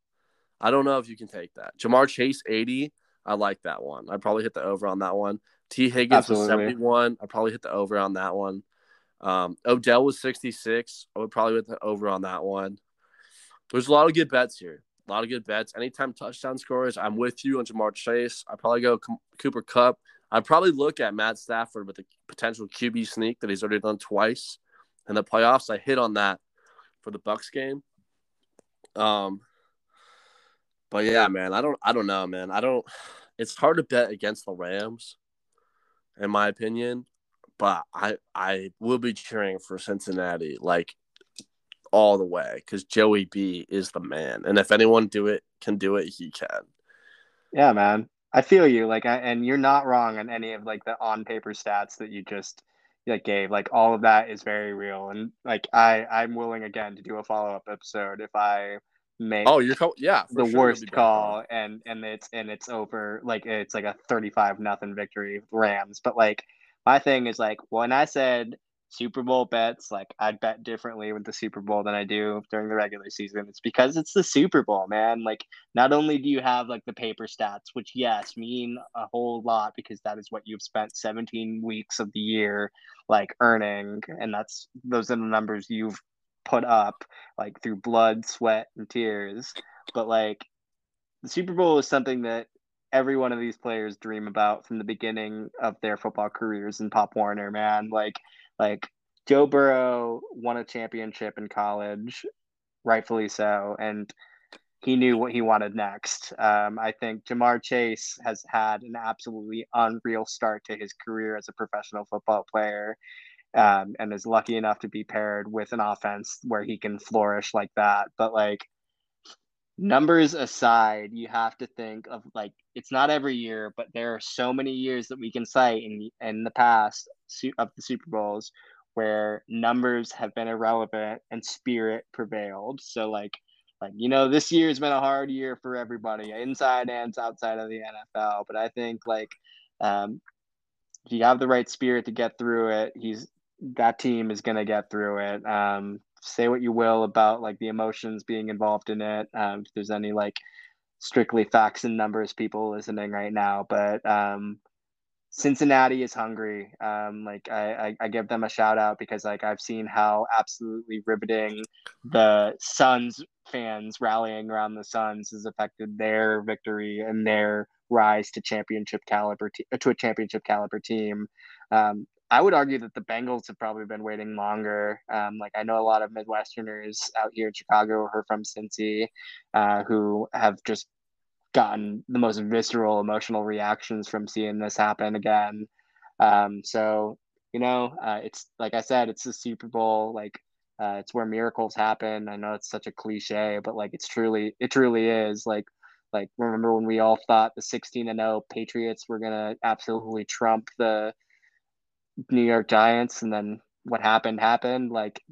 I don't know if you can take that. Ja'Marr Chase, 80. I like that one. I'd probably hit the over on that one. T. Higgins was 71. I'd probably hit the over on that one. Odell was 66. I would probably hit the over on that one. There's a lot of good bets here. A lot of good bets. Anytime touchdown scorers, I'm with you on Ja'Marr Chase. I'd probably go Cooper Kupp. I'd probably look at Matt Stafford with a potential QB sneak that he's already done twice in the playoffs. I hit on that for the Bucks game. But yeah, man, I don't know, man. It's hard to bet against the Rams, in my opinion. But I will be cheering for Cincinnati, like, all the way, because Joey B is the man, and if anyone can do it, he can. Yeah, man, I feel you. Like, and you're not wrong on any of, like, the on paper stats that you just, like, gave. Like, all of that is very real, and, like, I'm willing again to do a follow up episode if I make worst call, and it's over. Like, it's like a 35-0 victory Rams. But, like, my thing is, like, when I said Super Bowl bets, like, I'd bet differently with the Super Bowl than I do during the regular season. It's because it's the Super Bowl, man. Like, not only do you have, like, the paper stats, which, yes, mean a whole lot because that is what you've spent 17 weeks of the year, like, earning, and those are the numbers you've put up, like, through blood, sweat, and tears. But, like, the Super Bowl is something that every one of these players dream about from the beginning of their football careers in Pop Warner, man. Like, Joe Burrow won a championship in college, rightfully so, and he knew what he wanted next. I think Ja'Marr Chase has had an absolutely unreal start to his career as a professional football player, and is lucky enough to be paired with an offense where he can flourish like that. But, like, numbers aside, you have to think of, like, it's not every year, but there are so many years that we can cite in the past of the Super Bowls where numbers have been irrelevant and spirit prevailed. So, like, you know, this year has been a hard year for everybody, inside and outside of the NFL. But I think, like, if you have the right spirit to get through it, that team is going to get through it. Say what you will about, like, the emotions being involved in it. If there's any, like, strictly facts and numbers people listening right now, but Cincinnati is hungry. Like, I give them a shout out because, like, I've seen how absolutely riveting the Suns fans rallying around the Suns has affected their victory and their rise to a championship caliber team. I would argue that the Bengals have probably been waiting longer. Like, I know a lot of Midwesterners out here in Chicago or from Cincy who have just gotten the most visceral emotional reactions from seeing this happen again. So, you know, it's, like I said, it's the Super Bowl. Like, it's where miracles happen. I know it's such a cliche, but, like, it truly is. Like, remember when we all thought the 16-0 Patriots were going to absolutely trump the New York Giants, and then what happened. Like,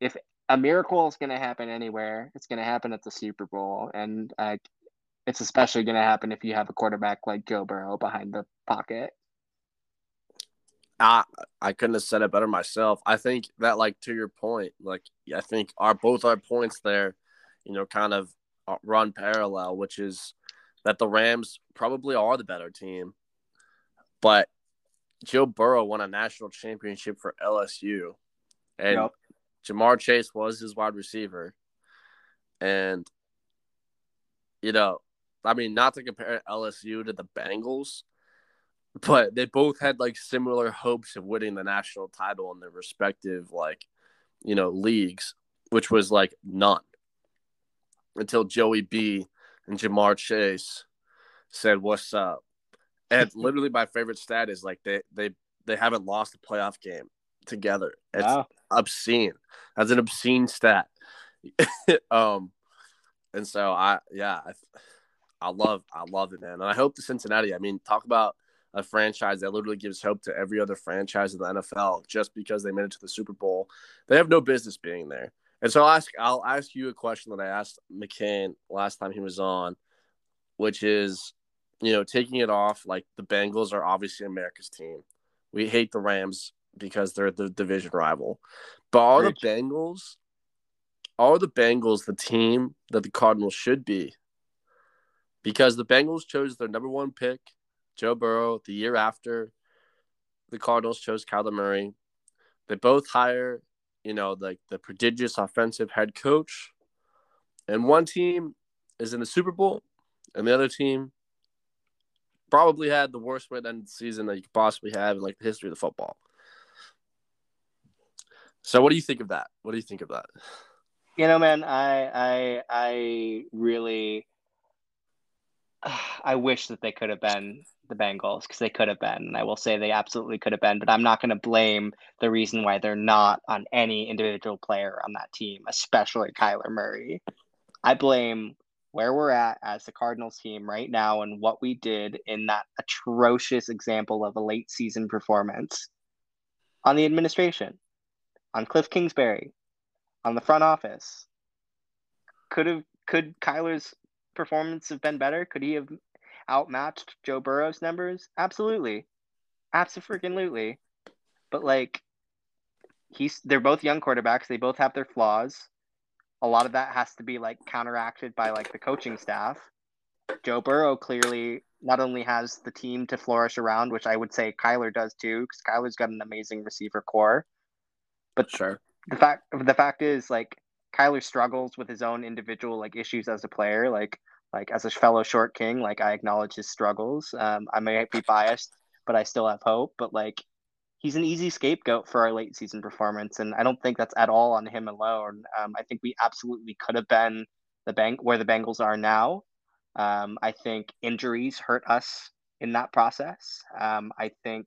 if a miracle is going to happen anywhere, it's going to happen at the Super Bowl, and it's especially going to happen if you have a quarterback like Joe Burrow behind the pocket. I couldn't have said it better myself. I think that, like, to your point, like, I think both our points there, you know, kind of run parallel, which is that the Rams probably are the better team, but Joe Burrow won a national championship for LSU, and Ja'Marr Chase was his wide receiver. And, you know, I mean, not to compare LSU to the Bengals, but they both had, like, similar hopes of winning the national title in their respective, like, you know, leagues, which was, like, none until Joey B and Ja'Marr Chase said, "What's up?" And literally my favorite stat is, like, they haven't lost a playoff game together. It's obscene. That's an obscene stat. And so I love it, man. And I hope the Cincinnati, I mean, talk about a franchise that literally gives hope to every other franchise in the NFL just because they made it to the Super Bowl. They have no business being there. And so I'll ask you a question that I asked McCain last time he was on, which is, you know, taking it off, like the Bengals are obviously America's team. We hate the Rams because they're the division rival. But are the Bengals the team that the Cardinals should be? Because the Bengals chose their number one pick, Joe Burrow, the year after. The Cardinals chose Kyler Murray. They both hire, you know, like the prodigious offensive head coach. And one team is in the Super Bowl, and the other team probably had the worst way to end the season that you could possibly have in, like, the history of the football. So what do you think of that? You know, man, I wish that they could have been the Bengals, because they could have been, and I will say they absolutely could have been, but I'm not going to blame the reason why they're not on any individual player on that team, especially Kyler Murray. I blame where we're at as the Cardinals team right now and what we did in that atrocious example of a late season performance on the administration, on Cliff Kingsbury, on the front office. Could Kyler's performance have been better? Could he have outmatched Joe Burrow's numbers? Absolutely. Absolutely. But, like, they're both young quarterbacks. They both have their flaws. A lot of that has to be, like, counteracted by, like, the coaching staff. Joe Burrow clearly not only has the team to flourish around, which I would say Kyler does too, because Kyler's got an amazing receiver core. But sure, the fact is, like, Kyler struggles with his own individual, like, issues as a player, like as a fellow short king, like, I acknowledge his struggles. I might be biased, but I still have hope. But, like, he's an easy scapegoat for our late season performance, and I don't think that's at all on him alone. I think we absolutely could have been where the Bengals are now. I think injuries hurt us in that process. I think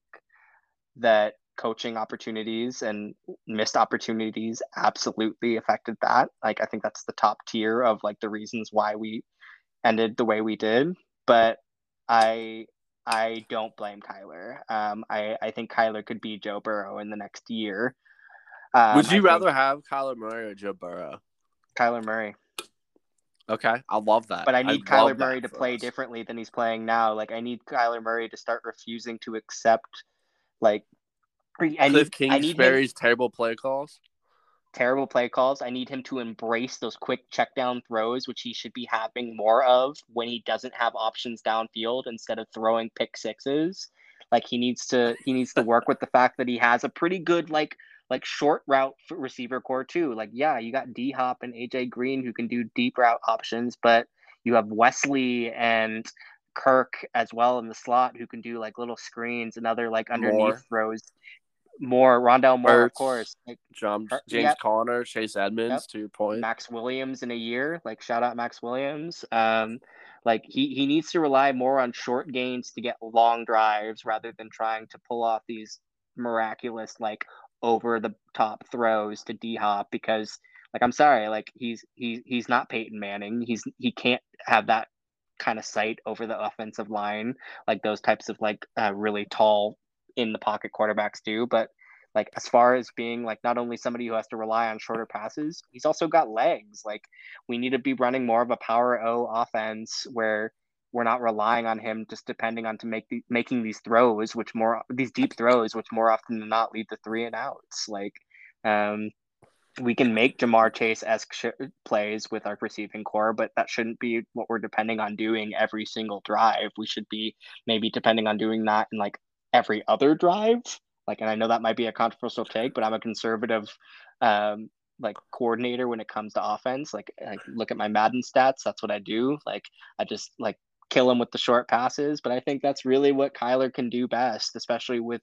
that coaching opportunities and missed opportunities absolutely affected that. Like, I think that's the top tier of, like, the reasons why we ended the way we did. But I don't blame Kyler. I think Kyler could be Joe Burrow in the next year. Would you rather have Kyler Murray or Joe Burrow? Kyler Murray. Okay, I love that. But I need Kyler Murray to play differently than he's playing now. Like, I need Kyler Murray to start refusing to accept, like, Cliff Kingsbury's terrible play calls. I need him to embrace those quick check down throws, which he should be having more of when he doesn't have options downfield, instead of throwing pick sixes. Like, he needs to work with the fact that he has a pretty good, like short route receiver core too. Like, yeah, you got D-Hop and AJ Green who can do deep route options, but you have Wesley and Kirk as well in the slot who can do, like, little screens and other, like, underneath throws. Rondell Moore, of course. Like, James Conner, Chase Edmonds, to your point. Maxx Williams in a year. Like, shout out Maxx Williams. Like, he needs to rely more on short gains to get long drives rather than trying to pull off these miraculous, like, over-the-top throws to D-Hop, because, like, I'm sorry, like, he's not Peyton Manning. He can't have that kind of sight over the offensive line, like those types of, like, really tall in the pocket quarterbacks do. But, like, as far as being, like, not only somebody who has to rely on shorter passes, he's also got legs. Like, we need to be running more of a power O offense where we're not relying on him just depending on to making these throws, these deep throws, which more often than not lead to 3-and-outs. Like, we can make Ja'Marr Chase-esque plays with our receiving core, but that shouldn't be what we're depending on doing every single drive. We should be maybe depending on doing that in, like, every other drive. Like, and I know that might be a controversial take, but I'm a conservative, like, coordinator when it comes to offense. Like, look at my Madden stats. That's what I do. Like, I just, like, kill him with the short passes. But I think that's really what Kyler can do best, especially with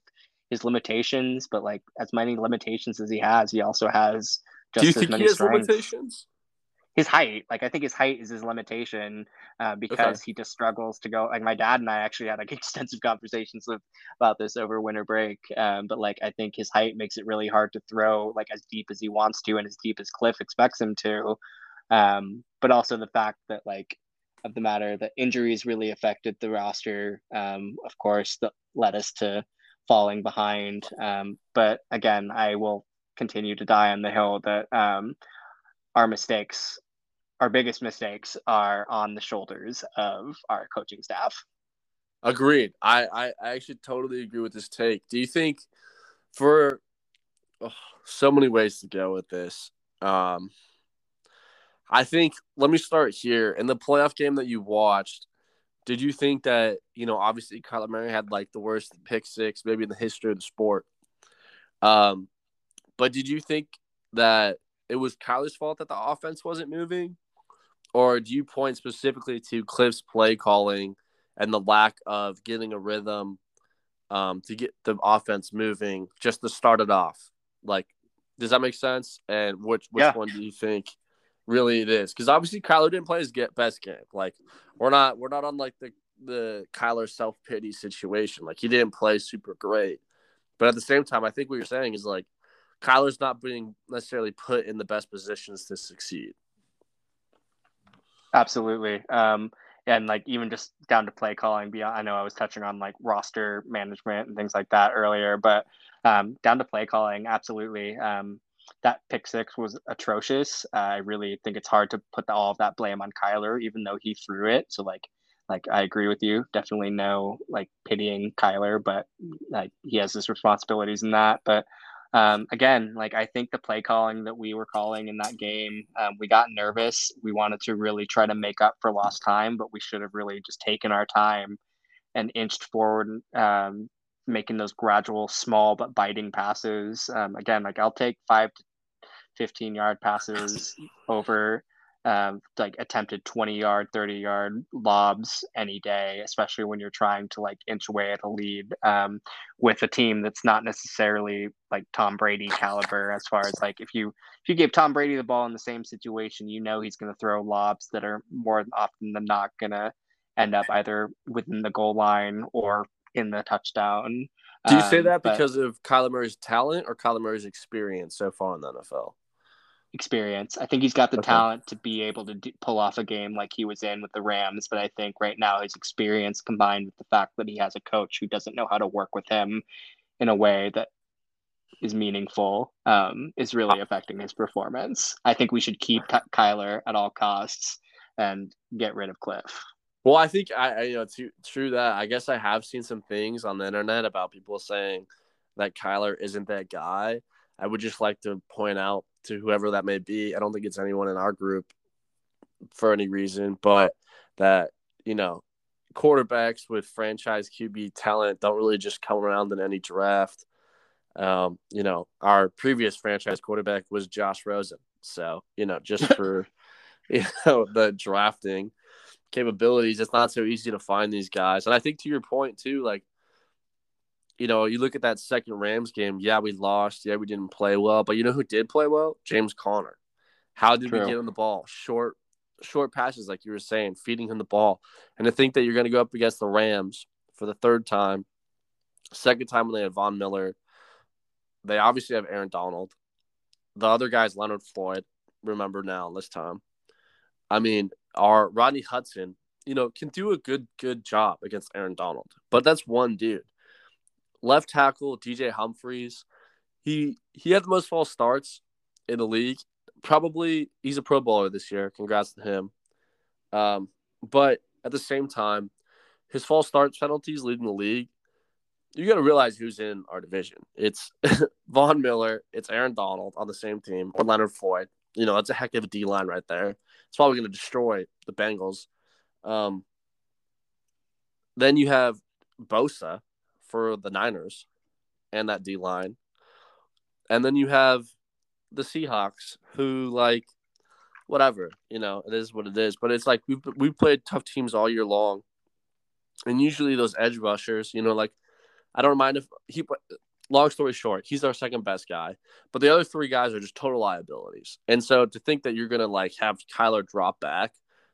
his limitations. But, like, as many limitations as he has, he also has just as many strengths. Do you think he has limitations? his height. Like, I think his height is his limitation because he just struggles to go. Like, my dad and I actually had like extensive conversations about this over winter break. But like, I think his height makes it really hard to throw like as deep as he wants to and as deep as Cliff expects him to. But also the fact that like of the matter, the injuries really affected the roster. Of course, that led us to falling behind. But again, I will continue to die on the hill that our mistakes, our biggest mistakes, are on the shoulders of our coaching staff. Agreed. I actually totally agree with this take. Do you think for so many ways to go with this? I think, let me start here. In the playoff game that you watched, did you think that, you know, obviously Kyler Murray had like the worst pick six, maybe in the history of the sport. But did you think that it was Kyler's fault that the offense wasn't moving? Or do you point specifically to Cliff's play calling and the lack of getting a rhythm to get the offense moving just to start it off? Like, does that make sense? And which one do you think really it is? Because obviously Kyler didn't play his best game. Like, we're not on like the Kyler self-pity situation. Like, he didn't play super great. But at the same time, I think what you're saying is like, Kyler's not being necessarily put in the best positions to succeed. Absolutely. And like, even just down to play calling beyond, I know I was touching on like roster management and things like that earlier, but down to play calling. Absolutely. That pick six was atrocious. I really think it's hard to put all of that blame on Kyler, even though he threw it. So like I agree with you, definitely no like pitying Kyler, but like he has his responsibilities in that. But again, like I think the play calling that we were calling in that game, we got nervous. We wanted to really try to make up for lost time, but we should have really just taken our time and inched forward, making those gradual, small but biting passes. Again, like I'll take 5 to 15 yard passes over like attempted 20 yard, 30 yard lobs any day, especially when you're trying to like inch away at a lead with a team that's not necessarily like Tom Brady caliber. As far as like if you give Tom Brady the ball in the same situation, you know he's going to throw lobs that are more often than not going to end up either within the goal line or in the touchdown. Do you say that because of Kyler Murray's talent or Kyler Murray's experience so far in the NFL? Experience. I think he's got the talent to be able to pull off a game like he was in with the Rams, but I think right now his experience combined with the fact that he has a coach who doesn't know how to work with him in a way that is meaningful is really affecting his performance. I think we should keep Kyler at all costs and get rid of Cliff. Well, I think true that. I guess I have seen some things on the internet about people saying that Kyler isn't that guy. I would just like to point out to whoever that may be, I don't think it's anyone in our group for any reason, but that, you know, quarterbacks with franchise QB talent don't really just come around in any draft. You know, our previous franchise quarterback was Josh Rosen. So, you know, just for, you know, the drafting capabilities, it's not so easy to find these guys. And I think to your point too, like, you know, you look at that second Rams game. Yeah, we lost. Yeah, we didn't play well. But you know who did play well? James Conner. How did we get him the ball? Short passes, like you were saying, feeding him the ball. And to think that you're going to go up against the Rams for the third time, second time when they had Von Miller. They obviously have Aaron Donald. The other guy's Leonard Floyd. Remember now this time. I mean, our Rodney Hudson, you know, can do a good job against Aaron Donald. But that's one dude. Left tackle, DJ Humphreys, he had the most false starts in the league. Probably he's a Pro Bowler this year. Congrats to him. But at the same time, his false start penalties leading the league. You got to realize who's in our division. It's Von Miller. It's Aaron Donald on the same team, or Leonard Floyd. You know, that's a heck of a D-line right there. It's probably going to destroy the Bengals. Then you have Bosa for the Niners and that D-line. And then you have the Seahawks who, like, whatever, you know, it is what it is. But it's like we've played tough teams all year long. And usually those edge rushers, you know, like, I don't mind if – long story short, he's our second best guy. But the other three guys are just total liabilities. And so to think that you're going to, like, have Kyler drop back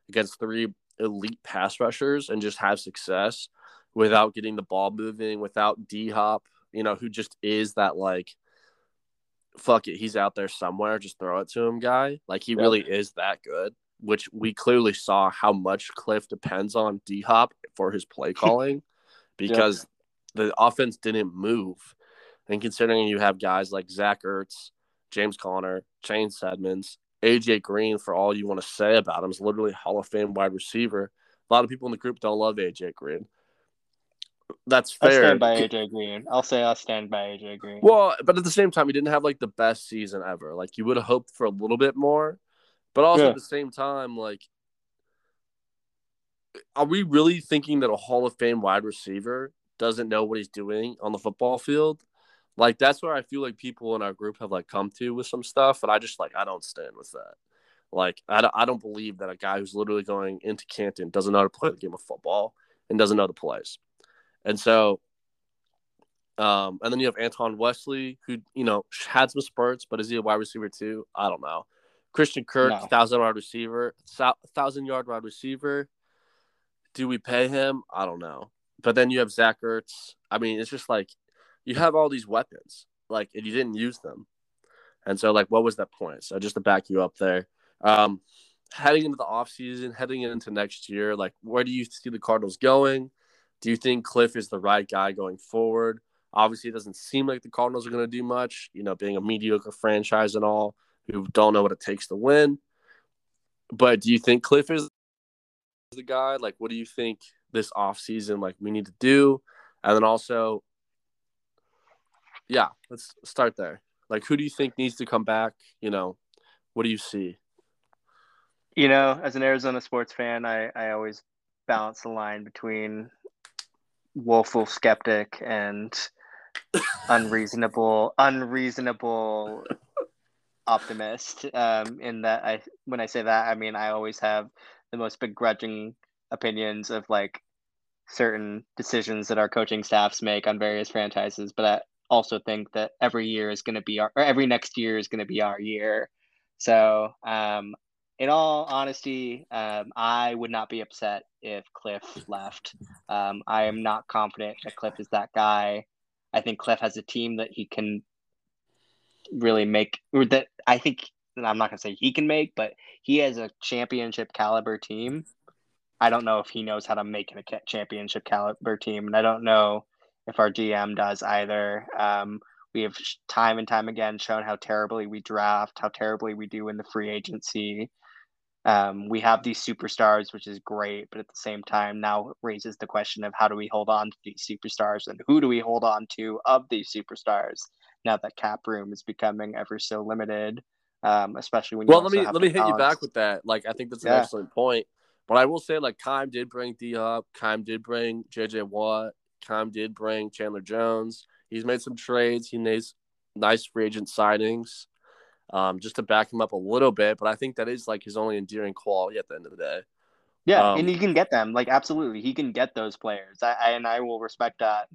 against three elite pass rushers and just have success without getting the ball moving, without D-Hop, you know, who just is that, like, fuck it, he's out there somewhere, just throw it to him guy. Like, he really is that good, which we clearly saw how much Cliff depends on D-Hop for his play calling because the offense didn't move. And considering you have guys like Zach Ertz, James Conner, Chase Edmonds, AJ Green, for all you want to say about him, is literally a Hall of Fame wide receiver. A lot of people in the group don't love AJ Green. That's fair. I stand by AJ Green. I'll say I stand by AJ Green. Well, but at the same time, he didn't have, like, the best season ever. Like, you would have hoped for a little bit more. But also at the same time, like, are we really thinking that a Hall of Fame wide receiver doesn't know what he's doing on the football field? Like, that's where I feel like people in our group have, like, come to with some stuff. And I just, like, I don't stand with that. Like, I don't believe that a guy who's literally going into Canton doesn't know how to play the game of football and doesn't know the plays. And so, and then you have Antoine Wesley, who, you know, had some spurts, but is he a wide receiver too? I don't know. Christian Kirk, 1,000-yard wide receiver. Do we pay him? I don't know. But then you have Zach Ertz. I mean, it's just like you have all these weapons, like, and you didn't use them. And so, like, what was that point? So just to back you up there, heading into the offseason, heading into next year, like, where do you see the Cardinals going? Do you think Cliff is the right guy going forward? Obviously, it doesn't seem like the Cardinals are going to do much, you know, being a mediocre franchise and all, who don't know what it takes to win. But do you think Cliff is the guy? Like, what do you think this offseason, like, we need to do? And then also, yeah, let's start there. Like, who do you think needs to come back? You know, what do you see? You know, as an Arizona sports fan, I always balance the line between woeful skeptic and unreasonable optimist. In that, when I say that, I mean I always have the most begrudging opinions of, like, certain decisions that our coaching staffs make on various franchises, but I also think that every next year is going to be our year. So in all honesty, I would not be upset if Cliff left. I am not confident that Cliff is that guy. I think Cliff has a team that he can really make, or that I think, and I'm not going to say he can make, but he has a championship caliber team. I don't know if he knows how to make a championship caliber team, and I don't know if our GM does either. We have time and time again shown how terribly we draft, how terribly we do in the free agency. We have these superstars, which is great, but at the same time now raises the question of how do we hold on to these superstars and who do we hold on to of these superstars now that cap room is becoming ever so limited, especially when you let me hit you back with that. Like, I think that's an excellent point, but I will say, like, Kime did bring D-Hop, Kime did bring J.J. Watt, Kime did bring Chandler Jones. He's made some trades. He made nice free agent signings. Just to back him up a little bit, but I think that is, like, his only endearing quality at the end of the day. Yeah, and he can get them. Like, absolutely, he can get those players. I will respect that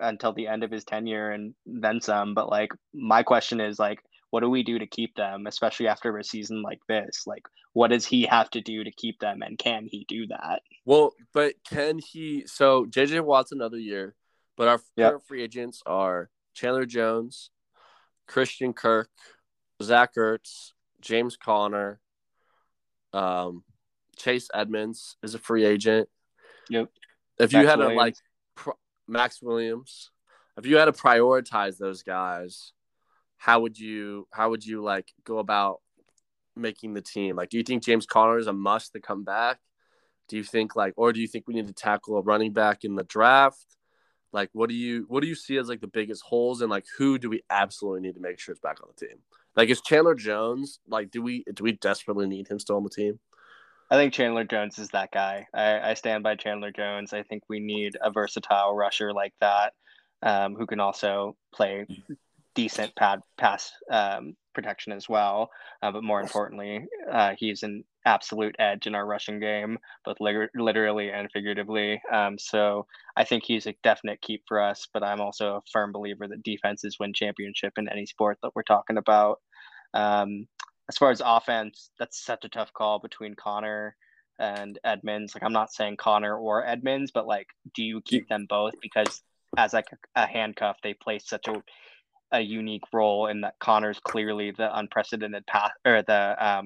until the end of his tenure and then some. But, like, my question is, like, what do we do to keep them, especially after a season like this? Like, what does he have to do to keep them, and can he do that? Well, but can he? So J.J. Watt's another year, but our free agents are Chandler Jones, Christian Kirk, Zach Ertz, James Conner, Chase Edmonds is a free agent. Yep. If you had to, like, Maxx Williams, if you had to prioritize those guys, how would you like go about making the team? Like, do you think James Conner is a must to come back? Do you think, like, or do you think we need to tackle a running back in the draft? Like, what do you see as, like, the biggest holes, and, like, who do we absolutely need to make sure is back on the team? Like, is Chandler Jones, like, do we desperately need him still on the team? I think Chandler Jones is that guy. I stand by Chandler Jones. I think we need a versatile rusher like that, who can also play decent pass protection as well. But more importantly, he's an absolute edge in our rushing game, both literally and figuratively. So I think he's a definite keep for us, but I'm also a firm believer that defenses win championship in any sport that we're talking about. As far as offense, that's such a tough call between Connor and Edmonds. Like, I'm not saying Connor or Edmonds, but like, do you keep them both? Because as like a handcuff, they play such a unique role in that Connor's clearly the unprecedented power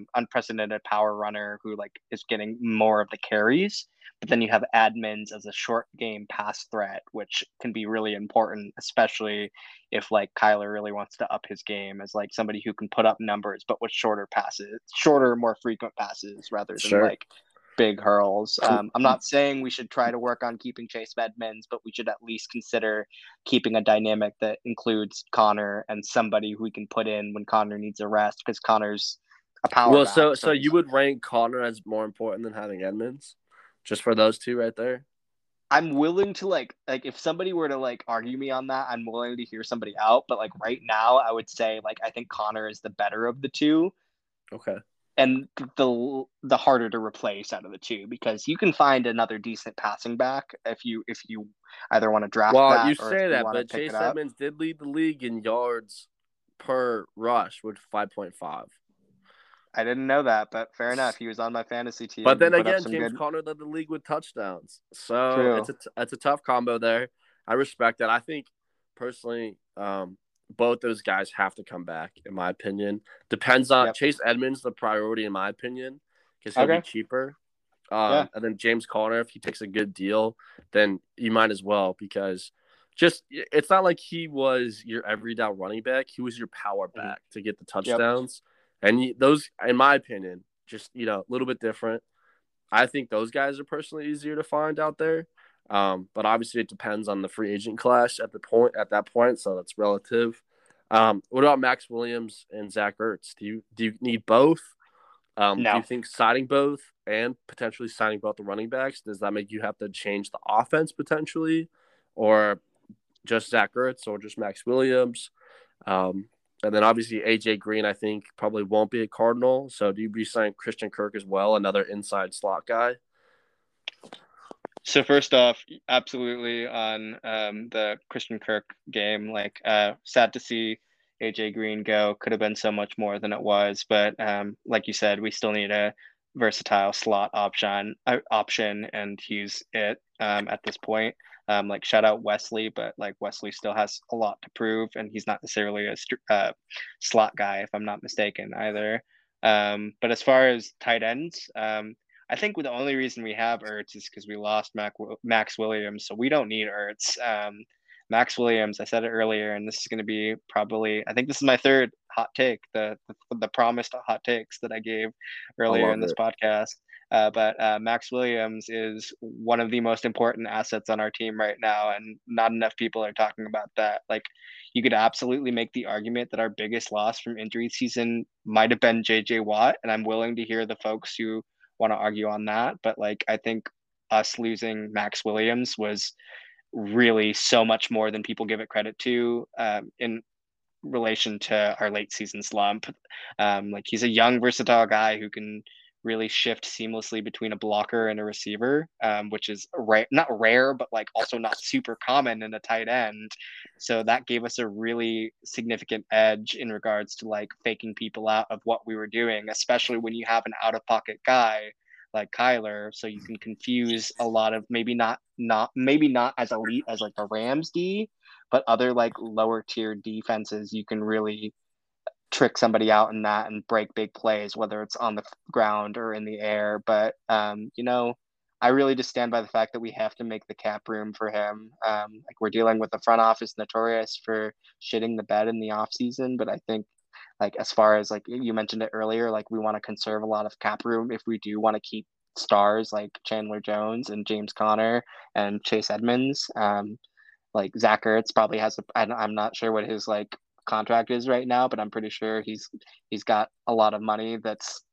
runner who like is getting more of the carries, but then you have Edmonds as a short game pass threat, which can be really important, especially if like Kyler really wants to up his game as like somebody who can put up numbers, but with shorter, more frequent passes rather than like big hurls. I'm not saying we should try to work on keeping Chase Edmonds, but we should at least consider keeping a dynamic that includes Connor and somebody who we can put in when Connor needs a rest, because Connor's a power. Well, so you would rank Connor as more important than having Edmonds, just for those two right there? I'm willing to like if somebody were to like argue me on that, I'm willing to hear somebody out. But like right now, I would say like I think Connor is the better of the two. Okay. And the harder to replace out of the two, because you can find another decent passing back if you either want to draft. Well, you say that, but Chase Edmonds did lead the league in yards per rush with 5.5. I didn't know that, but fair enough. He was on my fantasy team. But then again, James Conner led the league with touchdowns, so it's a tough combo there. I respect that. I think personally, both those guys have to come back, in my opinion. Depends on Chase Edmonds, the priority, in my opinion, because he'll be cheaper. And then James Conner, if he takes a good deal, then you might as well, because just it's not like he was your every down running back. He was your power back to get the touchdowns. Yep. And those, in my opinion, just, you know, a little bit different. I think those guys are personally easier to find out there. But obviously it depends on the free agent clash at that point, so that's relative. What about Maxx Williams and Zach Ertz? Do you need both? No. Do you think signing both and potentially signing both the running backs, does that make you have to change the offense potentially, or just Zach Ertz or just Maxx Williams? And then obviously AJ Green, I think, probably won't be a Cardinal. So do you re-sign Christian Kirk as well, another inside slot guy? So first off, absolutely on the Christian Kirk game, like sad to see AJ Green go. Could have been so much more than it was, but like you said, we still need a versatile slot option, and he's it at this point. Like shout out Wesley, but like Wesley still has a lot to prove, and he's not necessarily a slot guy, if I'm not mistaken either. But as far as tight ends, I think the only reason we have Ertz is because we lost Maxx Williams, so we don't need Ertz. Maxx Williams, I said it earlier, and this is going to be probably – I think this is my third hot take, the promised hot takes that I gave earlier in this podcast. But Maxx Williams is one of the most important assets on our team right now, and not enough people are talking about that. Like, you could absolutely make the argument that our biggest loss from injury season might have been J.J. Watt, and I'm willing to hear the folks who – want to argue on that, but like I think us losing Maxx Williams was really so much more than people give it credit to in relation to our late season slump. Like he's a young, versatile guy who can really shift seamlessly between a blocker and a receiver, which is not rare, but like also not super common in a tight end. So that gave us a really significant edge in regards to like faking people out of what we were doing, especially when you have an out of pocket guy like Kyler. So you can confuse a lot of maybe not as elite as like a Rams D, but other like lower tier defenses. You can really trick somebody out in that and break big plays, whether it's on the ground or in the air. But, you know, I really just stand by the fact that we have to make the cap room for him. Like we're dealing with the front office notorious for shitting the bed in the off season. But I think like, as far as like, you mentioned it earlier, like we want to conserve a lot of cap room if we do want to keep stars like Chandler Jones and James Conner and Chase Edmonds. Like Zach Ertz probably has, I'm not sure what his like contract is right now, but I'm pretty sure he's got a lot of money that's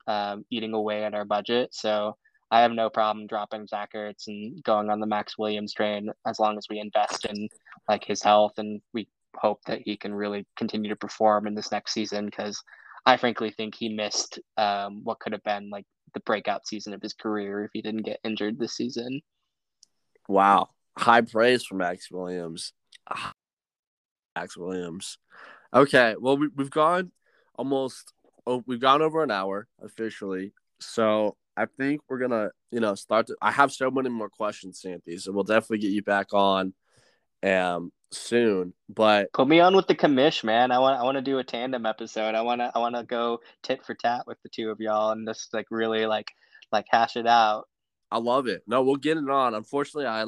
eating away at our budget. So I have no problem dropping Zach Ertz and going on the Maxx Williams train as long as we invest in like his health, and we hope that he can really continue to perform in this next season, because I frankly think he missed what could have been like the breakout season of his career if he didn't get injured this season. Wow. High praise for Maxx Williams. Okay. Well, we've gone almost we've gone over an hour officially. So I think we're going to, start to – I have so many more questions, Santhi, so we'll definitely get you back on soon. But put me on with the commish, man. I want to do a tandem episode. I want to go tit for tat with the two of y'all and just really hash it out. I love it. No, we'll get it on. Unfortunately, I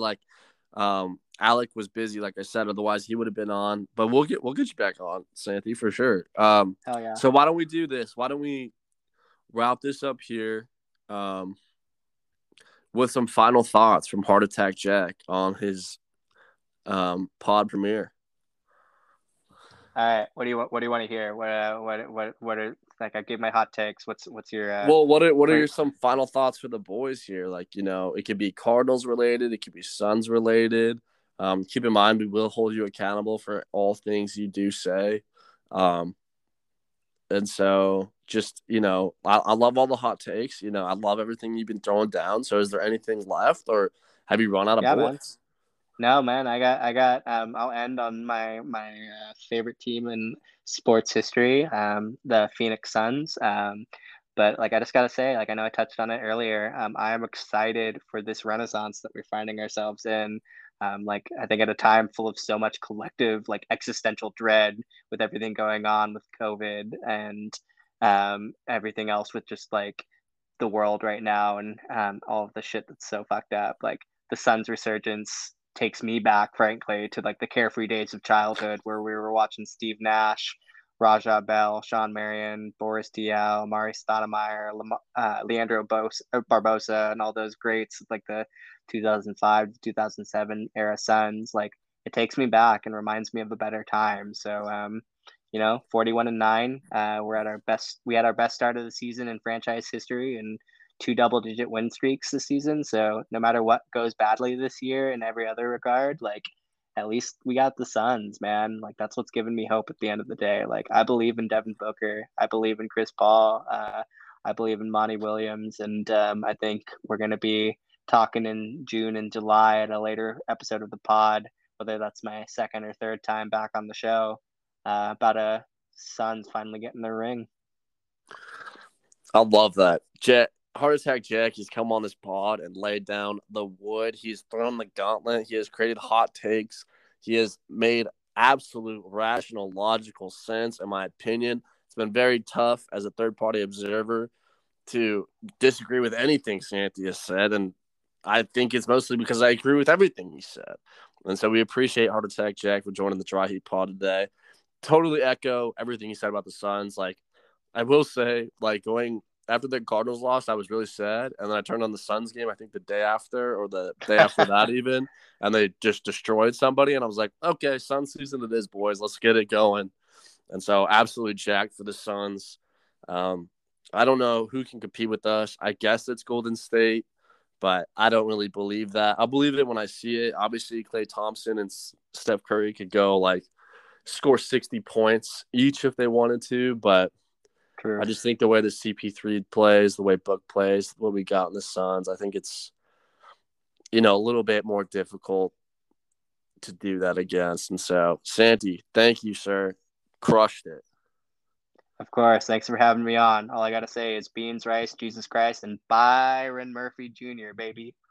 Alec was busy, like I said, otherwise he would have been on, but we'll get you back on, Santhi, for sure. Hell yeah. So why don't we do this? Why don't we wrap this up here with some final thoughts from Heart Attack Jack on his pod premiere. All right, what do you want to hear? What are, like, I gave my hot takes. What's your what are your some final thoughts for the boys here? It could be Cardinals related, it could be Suns related. Keep in mind we will hold you accountable for all things you do say. And so just, I love all the hot takes. I love everything you've been throwing down. So is there anything left, or have you run out of bullets? No, man, I got. I'll end on my favorite team in sports history, the Phoenix Suns. But I just gotta say, I know I touched on it earlier. I am excited for this renaissance that we're finding ourselves in. I think at a time full of so much collective, existential dread with everything going on with COVID and everything else with just the world right now and all of the shit that's so fucked up. The Suns resurgence takes me back, frankly, to the carefree days of childhood where we were watching Steve Nash, Rajah Bell, Sean Marion, Boris Diaw, Mari Stoudemire, Leandro Barbosa, and all those greats, the 2005 to 2007 era Suns. It takes me back and reminds me of a better time. So, 41-9, we're at our best. We had our best start of the season in franchise history, and 2 double-digit win streaks this season. So no matter what goes badly this year in every other regard, at least we got the Suns, man. That's what's giving me hope at the end of the day. I believe in Devin Booker. I believe in Chris Paul. I believe in Monty Williams. And I think we're going to be talking in June and July at a later episode of the pod, whether that's my second or third time back on the show, about a Suns finally getting their ring. I love that. Heart Attack Jack has come on this pod and laid down the wood. He's thrown the gauntlet. He has created hot takes. He has made absolute rational, logical sense, in my opinion. It's been very tough as a third-party observer to disagree with anything Santhi has said, and I think it's mostly because I agree with everything he said. And so we appreciate Heart Attack Jack for joining the Dry Heat pod today. Totally echo everything he said about the Suns. I will say, going – after the Cardinals lost, I was really sad. And then I turned on the Suns game, I think the day after or the day after that even, and they just destroyed somebody. And I was like, okay, Suns season it is, boys. Let's get it going. And so absolutely jacked for the Suns. I don't know who can compete with us. I guess it's Golden State, but I don't really believe that. I'll believe it when I see it. Obviously, Klay Thompson and Steph Curry could go, score 60 points each if they wanted to, but I just think the way the CP3 plays, the way Book plays, what we got in the Suns, I think it's, a little bit more difficult to do that against. And so, Santhi, thank you, sir. Crushed it. Of course. Thanks for having me on. All I got to say is beans, rice, Jesus Christ, and Byron Murphy Jr., baby.